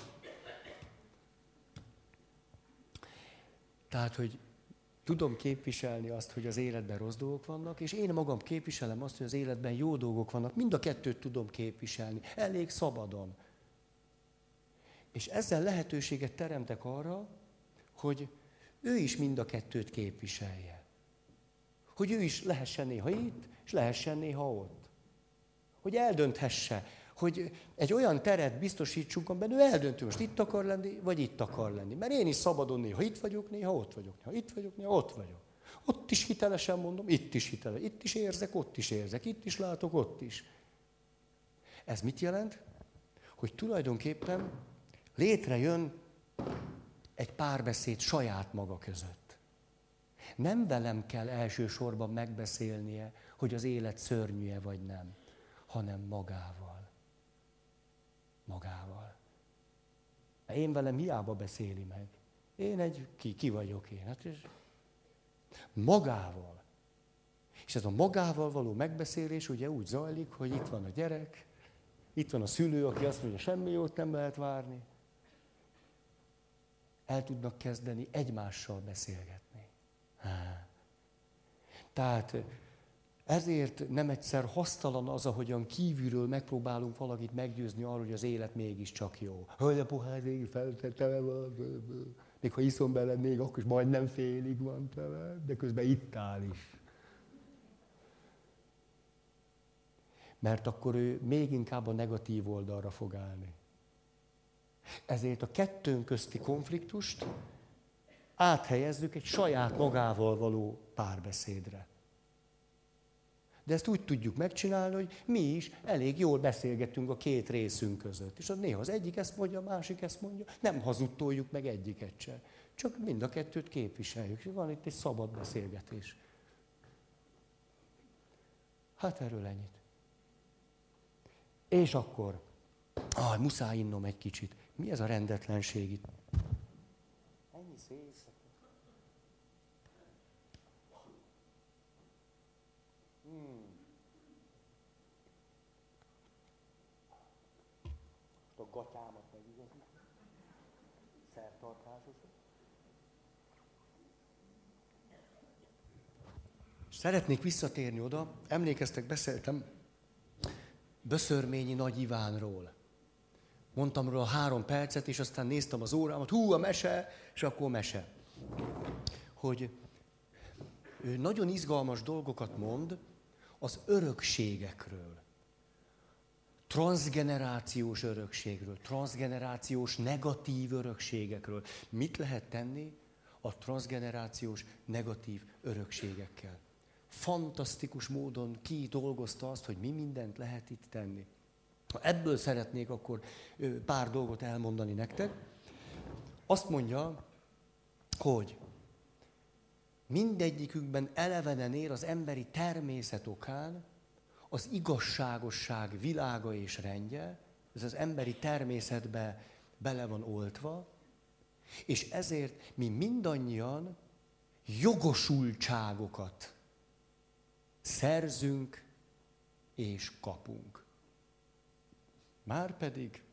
Tehát, hogy tudom képviselni azt, hogy az életben rossz dolgok vannak, és én magam képviselem azt, hogy az életben jó dolgok vannak. Mind a kettőt tudom képviselni. Elég szabadon. És ezzel lehetőséget teremtek arra, hogy ő is mind a kettőt képviselje. Hogy ő is lehessen néha itt, és lehessen néha ott. Hogy eldönthesse, hogy egy olyan teret biztosítsunk, amiben ő eldöntő, most itt akar lenni, vagy itt akar lenni. Mert én is szabadon néha itt vagyok, néha ott vagyok, néha itt vagyok, néha ott vagyok. Ott is hitelesen mondom, itt is hitelesen, itt is érzek, ott is érzek, itt is látok, ott is. Ez mit jelent? Hogy tulajdonképpen létrejön egy párbeszéd saját maga között. Nem velem kell elsősorban megbeszélnie, hogy az élet szörnyű-e vagy nem, hanem magával. Magával. Én velem hiába beszéli meg. Én egy ki vagyok én. Hát és magával. És ez a magával való megbeszélés ugye úgy zajlik, hogy itt van a gyerek, itt van a szülő, aki azt mondja, semmi jót nem lehet várni. El tudnak kezdeni egymással beszélgetni. Tehát ezért nem egyszer hasztalan az, ahogyan kívülről megpróbálunk valakit meggyőzni arról, hogy az élet mégiscsak jó. Hogy a pohár végig feltele van, még ha iszom bele, még akkor is majdnem félig van tele, de közben itt áll is. Mert akkor ő még inkább a negatív oldalra fog állni. Ezért a kettőnk közti konfliktust áthelyezzük egy saját magával való párbeszédre. De ezt úgy tudjuk megcsinálni, hogy mi is elég jól beszélgetünk a két részünk között. És néha az egyik ezt mondja, a másik ezt mondja, nem hazudtoljuk meg egyiket sem. Csak mind a kettőt képviseljük. És van itt egy szabad beszélgetés. Hát erről ennyit. És akkor, muszáj innom egy kicsit. Mi ez a rendetlenség itt? Ennyi szép. A gatyámat megigazít. Szertartásos. Szeretnék visszatérni oda. Emlékeztek, beszéltem Böszörményi Nagy Ivánról. Mondtam róla 3 percet, és aztán néztem az órámat, a mese, és akkor mese. Hogy ő nagyon izgalmas dolgokat mond az örökségekről. Transzgenerációs örökségről, transzgenerációs negatív örökségekről. Mit lehet tenni a transzgenerációs negatív örökségekkel? Fantasztikus módon kidolgozta azt, hogy mi mindent lehet itt tenni. Ha ebből szeretnék, akkor pár dolgot elmondani nektek. Azt mondja, hogy mindegyikükben elevenen ér az emberi természet okán az igazságosság világa és rendje, ez az emberi természetbe bele van oltva, és ezért mi mindannyian jogosultságokat szerzünk és kapunk. Márpedig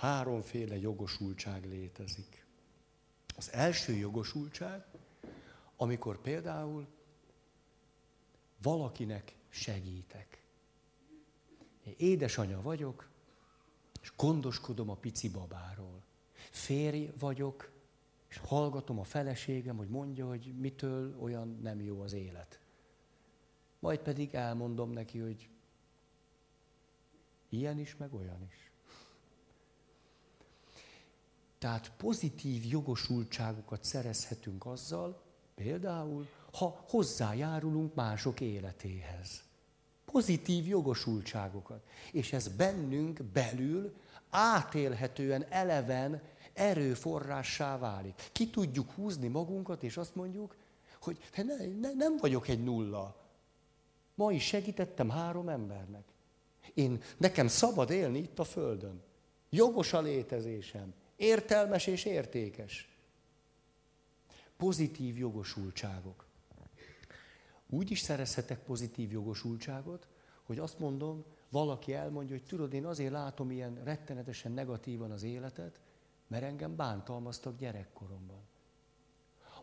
3féle jogosultság létezik. Az első jogosultság, amikor például valakinek segítek. Én édesanyja vagyok, és gondoskodom a pici babáról. Férj vagyok, és hallgatom a feleségem, hogy mondja, hogy mitől olyan nem jó az élet. Majd pedig elmondom neki, hogy ilyen is, meg olyan is. Tehát pozitív jogosultságokat szerezhetünk azzal, például, ha hozzájárulunk mások életéhez. Pozitív jogosultságokat. És ez bennünk belül átélhetően eleven erőforrássá válik. Ki tudjuk húzni magunkat, és azt mondjuk, hogy nem vagyok egy nulla. Ma is segítettem 3 embernek. Nekem szabad élni itt a Földön. Jogos a létezésem. Értelmes és értékes. Pozitív jogosultságok. Úgy is szerezhetek pozitív jogosultságot, hogy azt mondom, valaki elmondja, hogy tudod, én azért látom ilyen rettenetesen negatívan az életet, mert engem bántalmaztak gyerekkoromban.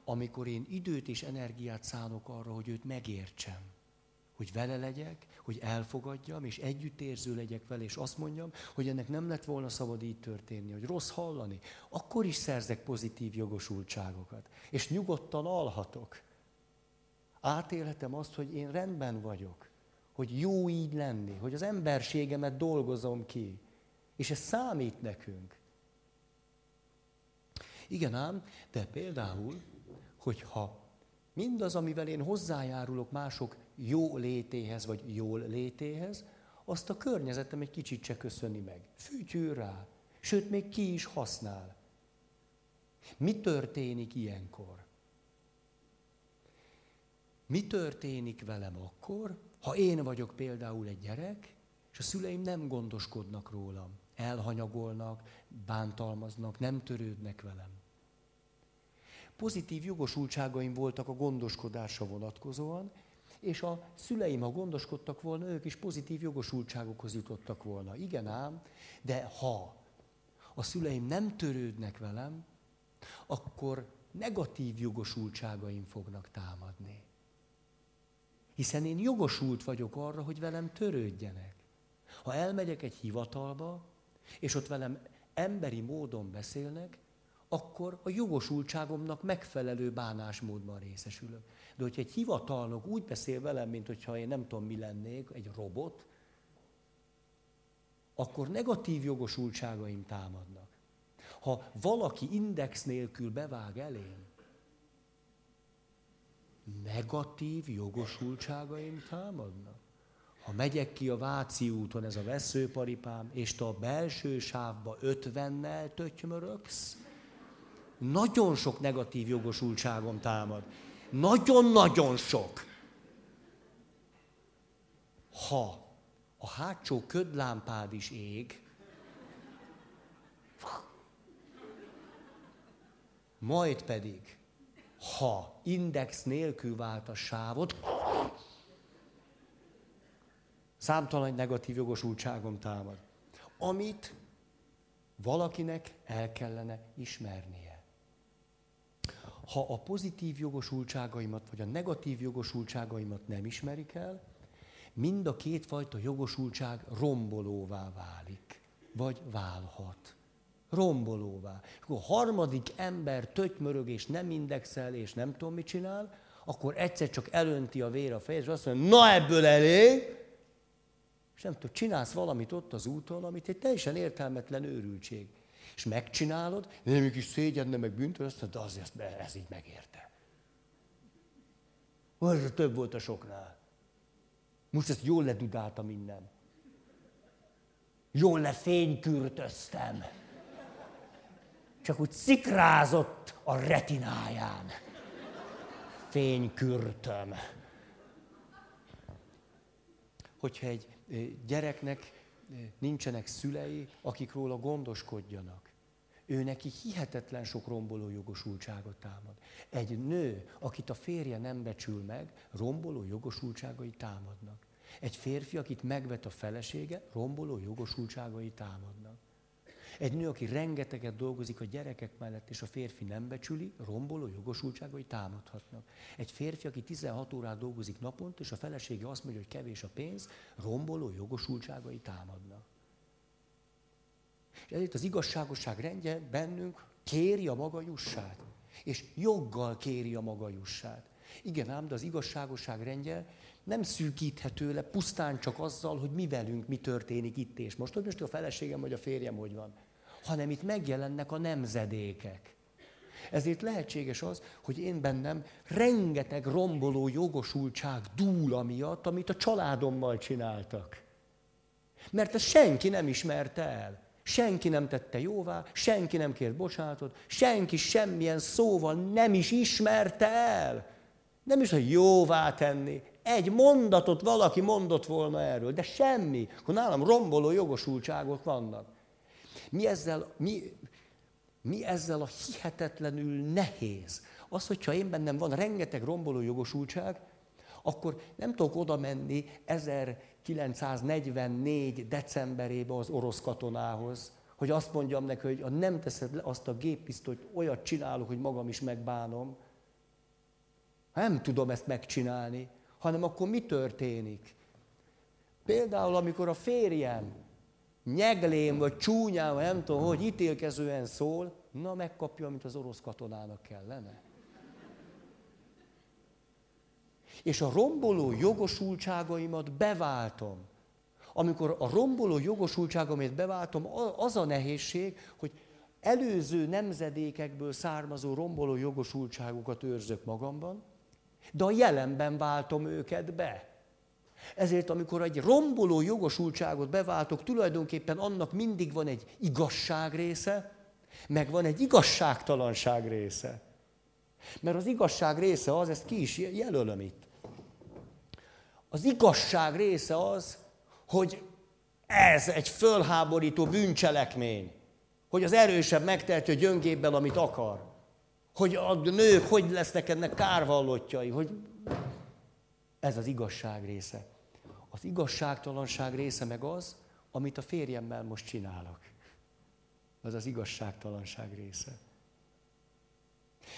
Amikor én időt és energiát szánok arra, hogy őt megértsem, hogy vele legyek, hogy elfogadjam, és együttérző legyek vele, és azt mondjam, hogy ennek nem lett volna szabad így történni, hogy rossz hallani, akkor is szerzek pozitív jogosultságokat. És nyugodtan alhatok. Átélhetem azt, hogy én rendben vagyok, hogy jó így lenni, hogy az emberségemet dolgozom ki. És ez számít nekünk. Igen ám, de például, hogyha mindaz, amivel én hozzájárulok mások jó létéhez, vagy jól létéhez, azt a környezetem egy kicsit se köszöni meg. Fütyül rá, sőt, még ki is használ. Mi történik ilyenkor? Mi történik velem akkor, ha én vagyok például egy gyerek, és a szüleim nem gondoskodnak rólam, elhanyagolnak, bántalmaznak, nem törődnek velem? pozitív jogosultságaim voltak a gondoskodásra vonatkozóan, és a szüleim, ha gondoskodtak volna, ők is pozitív jogosultságokhoz jutottak volna. Igen ám, de ha a szüleim nem törődnek velem, akkor negatív jogosultságaim fognak támadni. Hiszen én jogosult vagyok arra, hogy velem törődjenek. Ha elmegyek egy hivatalba, és ott velem emberi módon beszélnek, akkor a jogosultságomnak megfelelő bánásmódban részesülök. De hogyha egy hivatalnok úgy beszél velem, mint hogyha én nem tudom mi lennék, egy robot, akkor negatív jogosultságaim támadnak. Ha valaki index nélkül bevág elém, negatív jogosultságaim támadnak. Ha megyek ki a Váci úton, ez a veszőparipám, és te a belső sávba 50-nel tötymöröksz, nagyon sok negatív jogosultságom támad. Nagyon-nagyon sok. Ha a hátsó ködlámpád is ég, majd pedig, ha index nélkül vált a sávod, számtalan negatív jogosultságom támad, amit valakinek el kellene ismernie. Ha a pozitív jogosultságaimat vagy a negatív jogosultságaimat nem ismerik el, mind a kétfajta jogosultság rombolóvá válik, vagy válhat. Rombolóvá. Akkor a harmadik ember tötymörög és nem indexel és nem tudom mit csinál, akkor egyszer csak elönti a vér a fejét, és azt mondja, na ebből elég, és nem tudom, csinálsz valamit ott az úton, amit egy teljesen értelmetlen őrültség. És megcsinálod, nem egy kis szégyenne, meg bűntől, azt mondod, de azért ez így megérte. Arra több volt a soknál. Most ezt jól ledudáltam innen. Jól lefénykürtöztem. Csak úgy szikrázott a retináján. Fénykürtöm. Hogyha egy gyereknek nincsenek szülei, akik róla gondoskodjanak. Ő neki hihetetlen sok romboló jogosultságot támad. Egy nő, akit a férje nem becsül meg, romboló jogosultságai támadnak. Egy férfi, akit megvet a felesége, romboló jogosultságai támadnak. Egy nő, aki rengeteget dolgozik a gyerekek mellett, és a férfi nem becsüli, romboló jogosultságai támadhatnak. Egy férfi, aki 16 órát dolgozik naponta, és a felesége azt mondja, hogy kevés a pénz, romboló jogosultságai támadnak. És ezért az igazságosság rendje bennünk kéri a maga jussát, és joggal kéri a maga jussát. Igen ám, de az igazságosság rendje nem szűkíthető le pusztán csak azzal, hogy mi velünk, mi történik itt és most. Hogy most a feleségem vagy a férjem hogy van. Hanem itt megjelennek a nemzedékek. Ezért lehetséges az, hogy én bennem rengeteg romboló jogosultság dúl amiatt, amit a családommal csináltak. Mert ezt senki nem ismerte el. Senki nem tette jóvá, senki nem kért bocsánatot, senki semmilyen szóval nem is ismerte el. Nem is, hogy jóvá tenni. Egy mondatot valaki mondott volna erről, de semmi. Akkor nálam romboló jogosultságok vannak. Mi ezzel a hihetetlenül nehéz? Az, hogyha én bennem van rengeteg romboló jogosultság, akkor nem tudok oda menni 1944. decemberébe az orosz katonához, hogy azt mondjam neki, hogy ha nem teszed le azt a géppisztolyt, olyat csinálok, hogy magam is megbánom. Nem tudom ezt megcsinálni, hanem akkor mi történik? Például, amikor a férjem nyeglén vagy csúnyán, vagy nem tudom, hogy ítélkezően szól, na megkapja, amit az orosz katonának kellene. És a romboló jogosultságaimat beváltom. Amikor a romboló jogosultságomat beváltom, az a nehézség, hogy előző nemzedékekből származó romboló jogosultságokat őrzök magamban, de a jelenben váltom őket be. Ezért, amikor egy romboló jogosultságot beváltok, tulajdonképpen annak mindig van egy igazság része, meg van egy igazságtalanság része. Mert az igazság része az, ezt ki is jelölöm itt. Az igazság része az, hogy ez egy fölháborító bűncselekmény, hogy az erősebb megtehető gyöngébbel, amit akar. hogy a nők hogy lesznek ennek kárvallottjai, hogy ez az igazság része. Az igazságtalanság része meg az, amit a férjemmel most csinálok. Az az igazságtalanság része.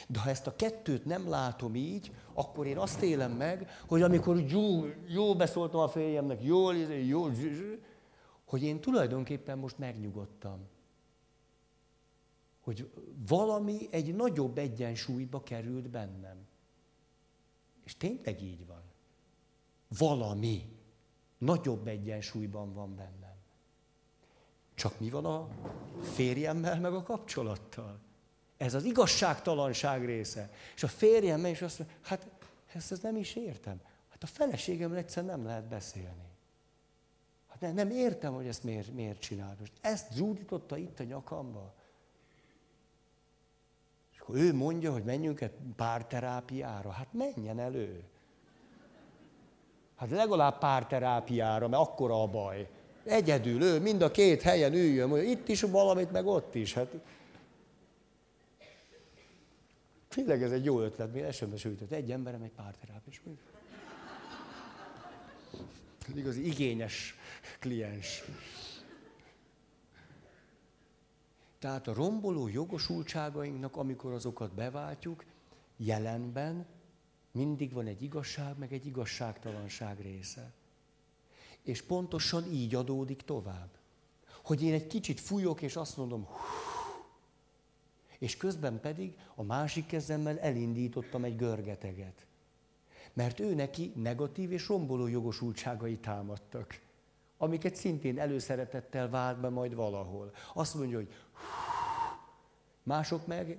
De ha ezt a kettőt nem látom így, akkor én azt élem meg, hogy amikor jó beszóltam a férjemnek, jól, hogy én tulajdonképpen most megnyugodtam. Hogy valami egy nagyobb egyensúlyba került bennem. És tényleg így van. Valami nagyobb egyensúlyban van bennem. Csak mi van a férjemmel meg a kapcsolattal? Ez az igazságtalanság része. És a férjemmel is azt mondja, hát ezt nem is értem. Hát a feleségemmel egyszerűen nem lehet beszélni. Hát nem értem, hogy ezt miért csinálod. Ezt zúdította itt a nyakamba. És akkor ő mondja, hogy menjünk egy párterápiára. Hát menjen elő. Hát legalább párterápiára, mert akkora a baj. Egyedül ő, mind a két helyen üljön, mondja, itt is valamit, meg ott is. Hát... Tényleg ez egy jó ötlet, még eszembe se jutott. Egy emberem, egy párterápiás. Igazi igényes kliens. Tehát a romboló jogosultságainknak, amikor azokat beváltjuk, jelenben mindig van egy igazság, meg egy igazságtalanság része. És pontosan így adódik tovább. Hogy én egy kicsit fújok, és azt mondom, és közben pedig a másik kezemmel elindítottam egy görgeteget. Mert ő neki negatív és romboló jogosultságai támadtak, amiket szintén előszeretettel vált be majd valahol. Azt mondja, hogy mások meg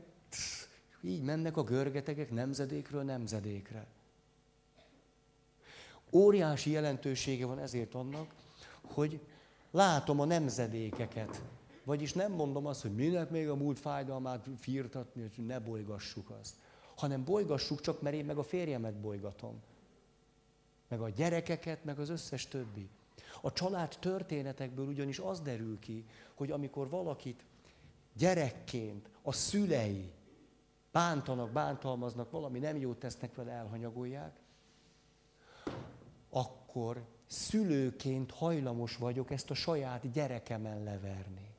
így mennek a görgetegek nemzedékről nemzedékre. Óriási jelentősége van ezért annak, hogy látom a nemzedékeket. Vagyis nem mondom azt, hogy minek még a múlt fájdalmát firtatni, hogy ne bolygassuk azt. Hanem bolygassuk csak, mert én meg a férjemet bolygatom. Meg a gyerekeket, meg az összes többi. A család történetekből ugyanis az derül ki, hogy amikor valakit gyerekként a szülei bántanak, bántalmaznak, valami nem jót tesznek vele, elhanyagolják, akkor szülőként hajlamos vagyok ezt a saját gyerekemen leverni.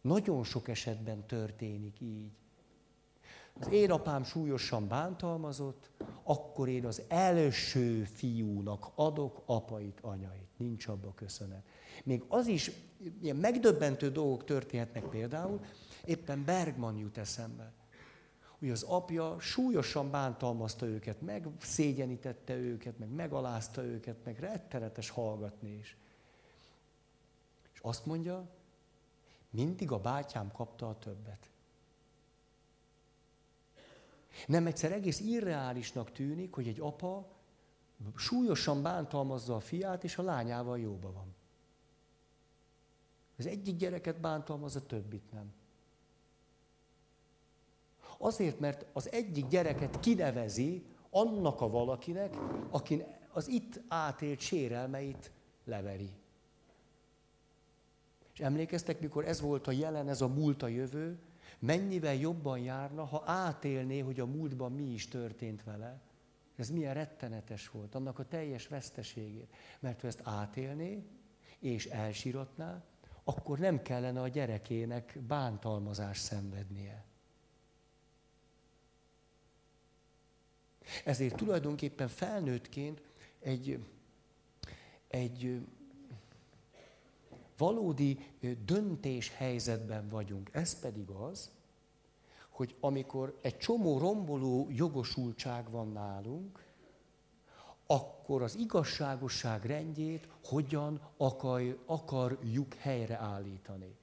Nagyon sok esetben történik így. Az én apám súlyosan bántalmazott, akkor én az első fiúnak adok apait, anyait. Nincs abba köszönet. Még az is, ilyen megdöbbentő dolgok történhetnek például, éppen Bergman jut eszembe. Hogy az apja súlyosan bántalmazta őket, meg szégyenítette őket, meg megalázta őket, meg rettenetes hallgatni is. És azt mondja, mindig a bátyám kapta a többet. Nem egyszer egész irreálisnak tűnik, hogy egy apa súlyosan bántalmazza a fiát, és a lányával jóba van. Az egyik gyereket bántalmazza, a többit nem. Azért, mert az egyik gyereket kinevezi annak a valakinek, akin az itt átélt sérelmeit leveri. És emlékeztek, mikor ez volt a jelen, ez a múlt, a jövő, mennyivel jobban járna, ha átélné, hogy a múltban mi is történt vele. Ez milyen rettenetes volt, annak a teljes veszteségét. Mert ha ezt átélné, és elsiratná, akkor nem kellene a gyerekének bántalmazást szenvednie. Ezért tulajdonképpen felnőttként egy valódi döntéshelyzetben vagyunk. Ez pedig az, hogy amikor egy csomó romboló jogosultság van nálunk, akkor az igazságosság rendjét hogyan akarjuk helyreállítani.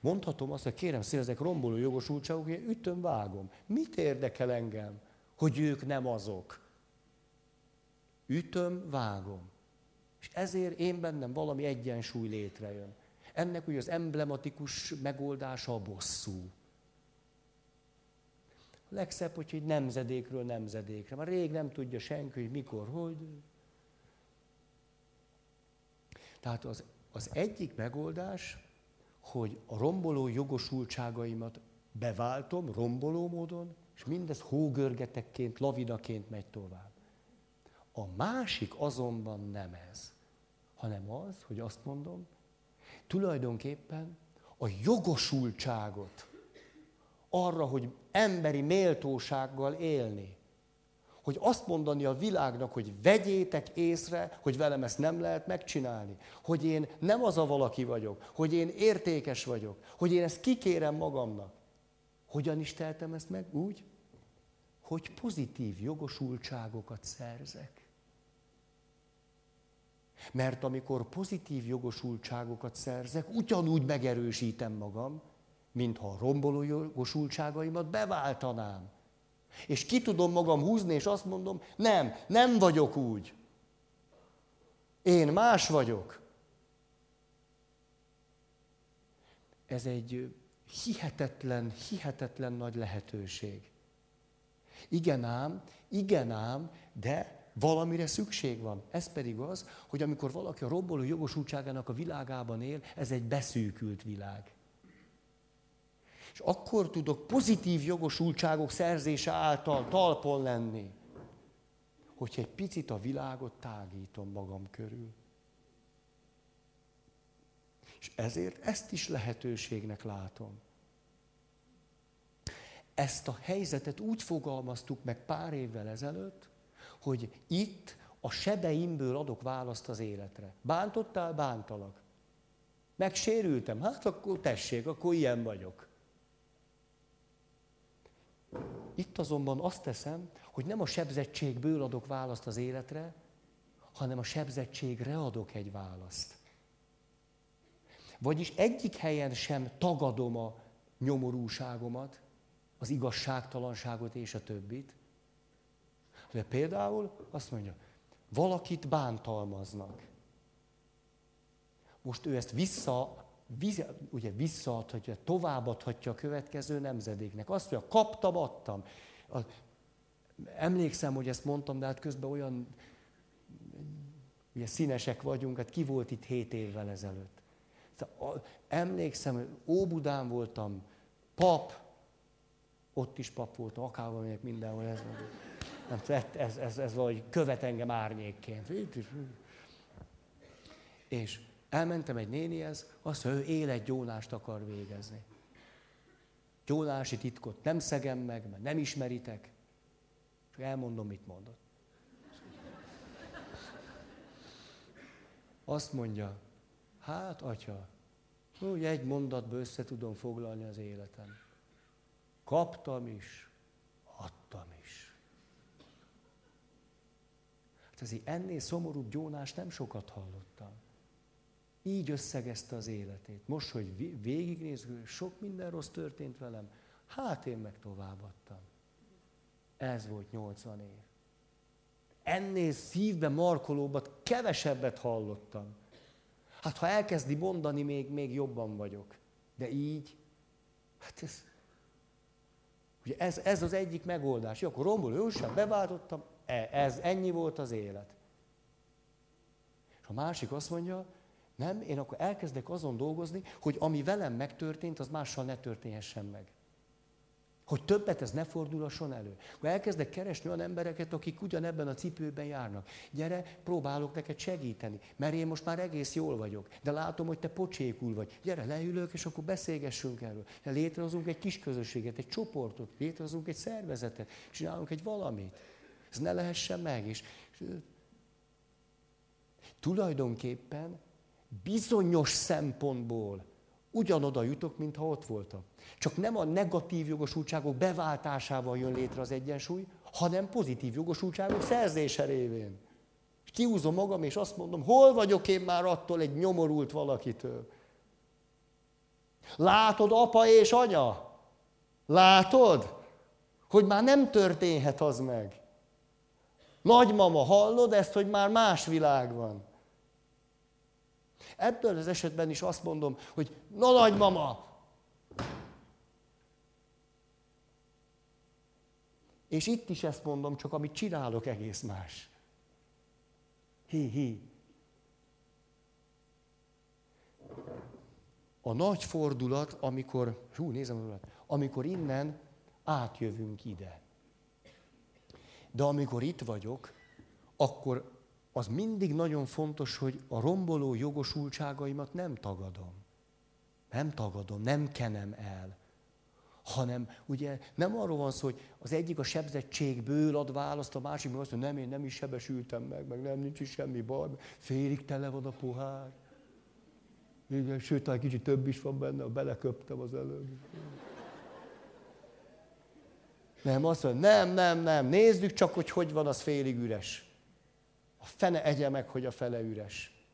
Mondhatom azt, hogy kérem szépen, ezek romboló jogosultságok, én ütöm, vágom. Mit érdekel engem, hogy ők nem azok? Ütöm, vágom. És ezért én bennem valami egyensúly létrejön. Ennek ugye az emblematikus megoldása a bosszú. A legszebb, hogyha így nemzedékről nemzedékre. Már rég nem tudja senki, hogy mikor, hogy. Tehát az egyik megoldás, hogy a romboló jogosultságaimat beváltom romboló módon, és mindez hógörgetekként, lavidaként megy tovább. A másik azonban nem ez, hanem az, hogy azt mondom, tulajdonképpen a jogosultságot arra, hogy emberi méltósággal élni, hogy azt mondani a világnak, hogy vegyétek észre, hogy velem ezt nem lehet megcsinálni, hogy én nem az a valaki vagyok, hogy én értékes vagyok, hogy én ezt kikérem magamnak. Hogyan is teltem ezt meg? Úgy, hogy pozitív jogosultságokat szerzek. Mert amikor pozitív jogosultságokat szerzek, ugyanúgy megerősítem magam, mintha romboló jogosultságaimat beváltanám. És ki tudom magam húzni, és azt mondom, nem vagyok úgy. Én más vagyok. Ez egy hihetetlen nagy lehetőség. Igen ám, de valamire szükség van. Ez pedig az, hogy amikor valaki a romboló jogosultságának a világában él, ez egy beszűkült világ. És akkor tudok pozitív jogosultságok szerzése által talpon lenni, hogyha egy picit a világot tágítom magam körül. És ezért ezt is lehetőségnek látom. Ezt a helyzetet úgy fogalmaztuk meg pár évvel ezelőtt, hogy itt a sebeimből adok választ az életre. Bántottál? Bántalak. Megsérültem? Hát akkor tessék, akkor ilyen vagyok. Itt azonban azt teszem, hogy nem a sebzettségből adok választ az életre, hanem a sebzettségre adok egy választ. Vagyis egyik helyen sem tagadom a nyomorúságomat, az igazságtalanságot és a többit. De például azt mondja, valakit bántalmaznak. Most ő ezt visszaadhatja, továbbadhatja a következő nemzedéknek. Azt mondja, kaptam, adtam. Emlékszem, hogy ezt mondtam, de hát közben olyan ugye színesek vagyunk, hát ki volt itt 7 évvel ezelőtt. Emlékszem, hogy Óbudán voltam, pap, ott is pap voltam, akárhol megyek, mindenhol ez volt. Ez valahogy követ engem árnyékként. És elmentem egy nénihez, azt mondja, ő életgyónást akar végezni. Gyónási titkot nem szegem meg, mert nem ismeritek. Csak elmondom, mit mondott. Azt mondja, hát atya, úgy egy mondatba össze tudom foglalni az életem. Kaptam is, adtam is. Hát azért ennél szomorúbb gyónást nem sokat hallottam. Így összegezte az életét. Most, hogy végignézzük, sok minden rossz történt velem, hát én meg továbbadtam. Ez volt 80 év. Ennél szívbe markolóbbat, kevesebbet hallottam. Hát ha elkezdi mondani, még jobban vagyok. De így, hát ez... Ugye ez az egyik megoldás. Ja, akkor romboló jogosultság, beváltottam, ez ennyi volt az élet. És a másik azt mondja, nem, én akkor elkezdek azon dolgozni, hogy ami velem megtörtént, az mással ne történhessen meg. Hogy többet ez ne fordulasson elő. Akkor elkezdek keresni olyan embereket, akik ugyanebben a cipőben járnak. Gyere, próbálok neked segíteni, mert én most már egész jól vagyok, de látom, hogy te pocsékul vagy. Gyere, leülök, és akkor beszélgessünk erről. Létrehozunk egy kis közösséget, egy csoportot, létrehozunk egy szervezetet, csinálunk egy valamit. Ez ne lehessen meg. És tulajdonképpen bizonyos szempontból ugyanoda jutok, mintha ott voltam. Csak nem a negatív jogosultságok beváltásával jön létre az egyensúly, hanem pozitív jogosultságok szerzése révén. És kiúzom magam, és azt mondom, hol vagyok én már attól egy nyomorult valakitől? Látod, apa és anya? Látod, hogy már nem történhet az meg? Nagymama, hallod ezt, hogy már más világ van? Ebből az esetben is azt mondom, hogy na nagymama! És itt is ezt mondom, csak amit csinálok egész más. Hi-hi. a nagy fordulat, amikor, amikor innen átjövünk ide. De amikor itt vagyok, akkor az mindig nagyon fontos, hogy a romboló jogosultságaimat nem tagadom. Nem kenem el. Hanem ugye nem arról van szó, hogy az egyik a sebzettségből ad választ, a másik meg azt mondja, nem, én nem is sebesültem meg nem, nincs is semmi baj, félig tele van a pohár. Igen, sőt, talán kicsit több is van benne, beleköptem az előbb. Nem, azt mondja, nem, nézzük csak, hogy van, az félig üres. A fene egye meg, hogy a fele üres.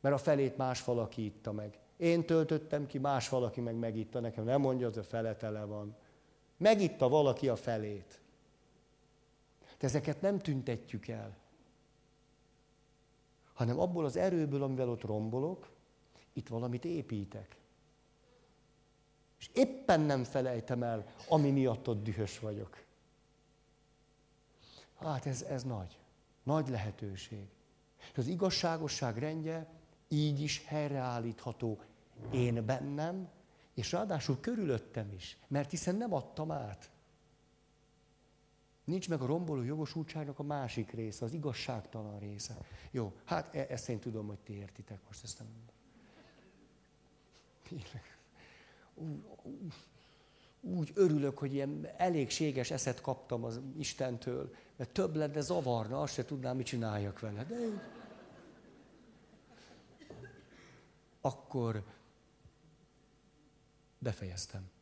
Mert a felét más valaki itta meg. Én töltöttem ki, más valaki meg megitta nekem. Nem mondja, hogy a fele tele van. Megitta valaki a felét. De ezeket nem tüntetjük el. Hanem abból az erőből, amivel ott rombolok, itt valamit építek. És éppen nem felejtem el, ami miatt ott dühös vagyok. Hát ez nagy. Nagy lehetőség. És az igazságosság rendje így is helyreállítható én bennem, és ráadásul körülöttem is, mert hiszen nem adtam át. Nincs meg a romboló jogosultságnak a másik része, az igazságtalan része. Jó, hát ezt én tudom, hogy ti értitek most, ezt nem mondom. Tényleg. Úgy örülök, hogy ilyen elégséges eszet kaptam az Istentől, mert több lenne zavarna, azt se tudnám, mit csináljak vele. De akkor befejeztem.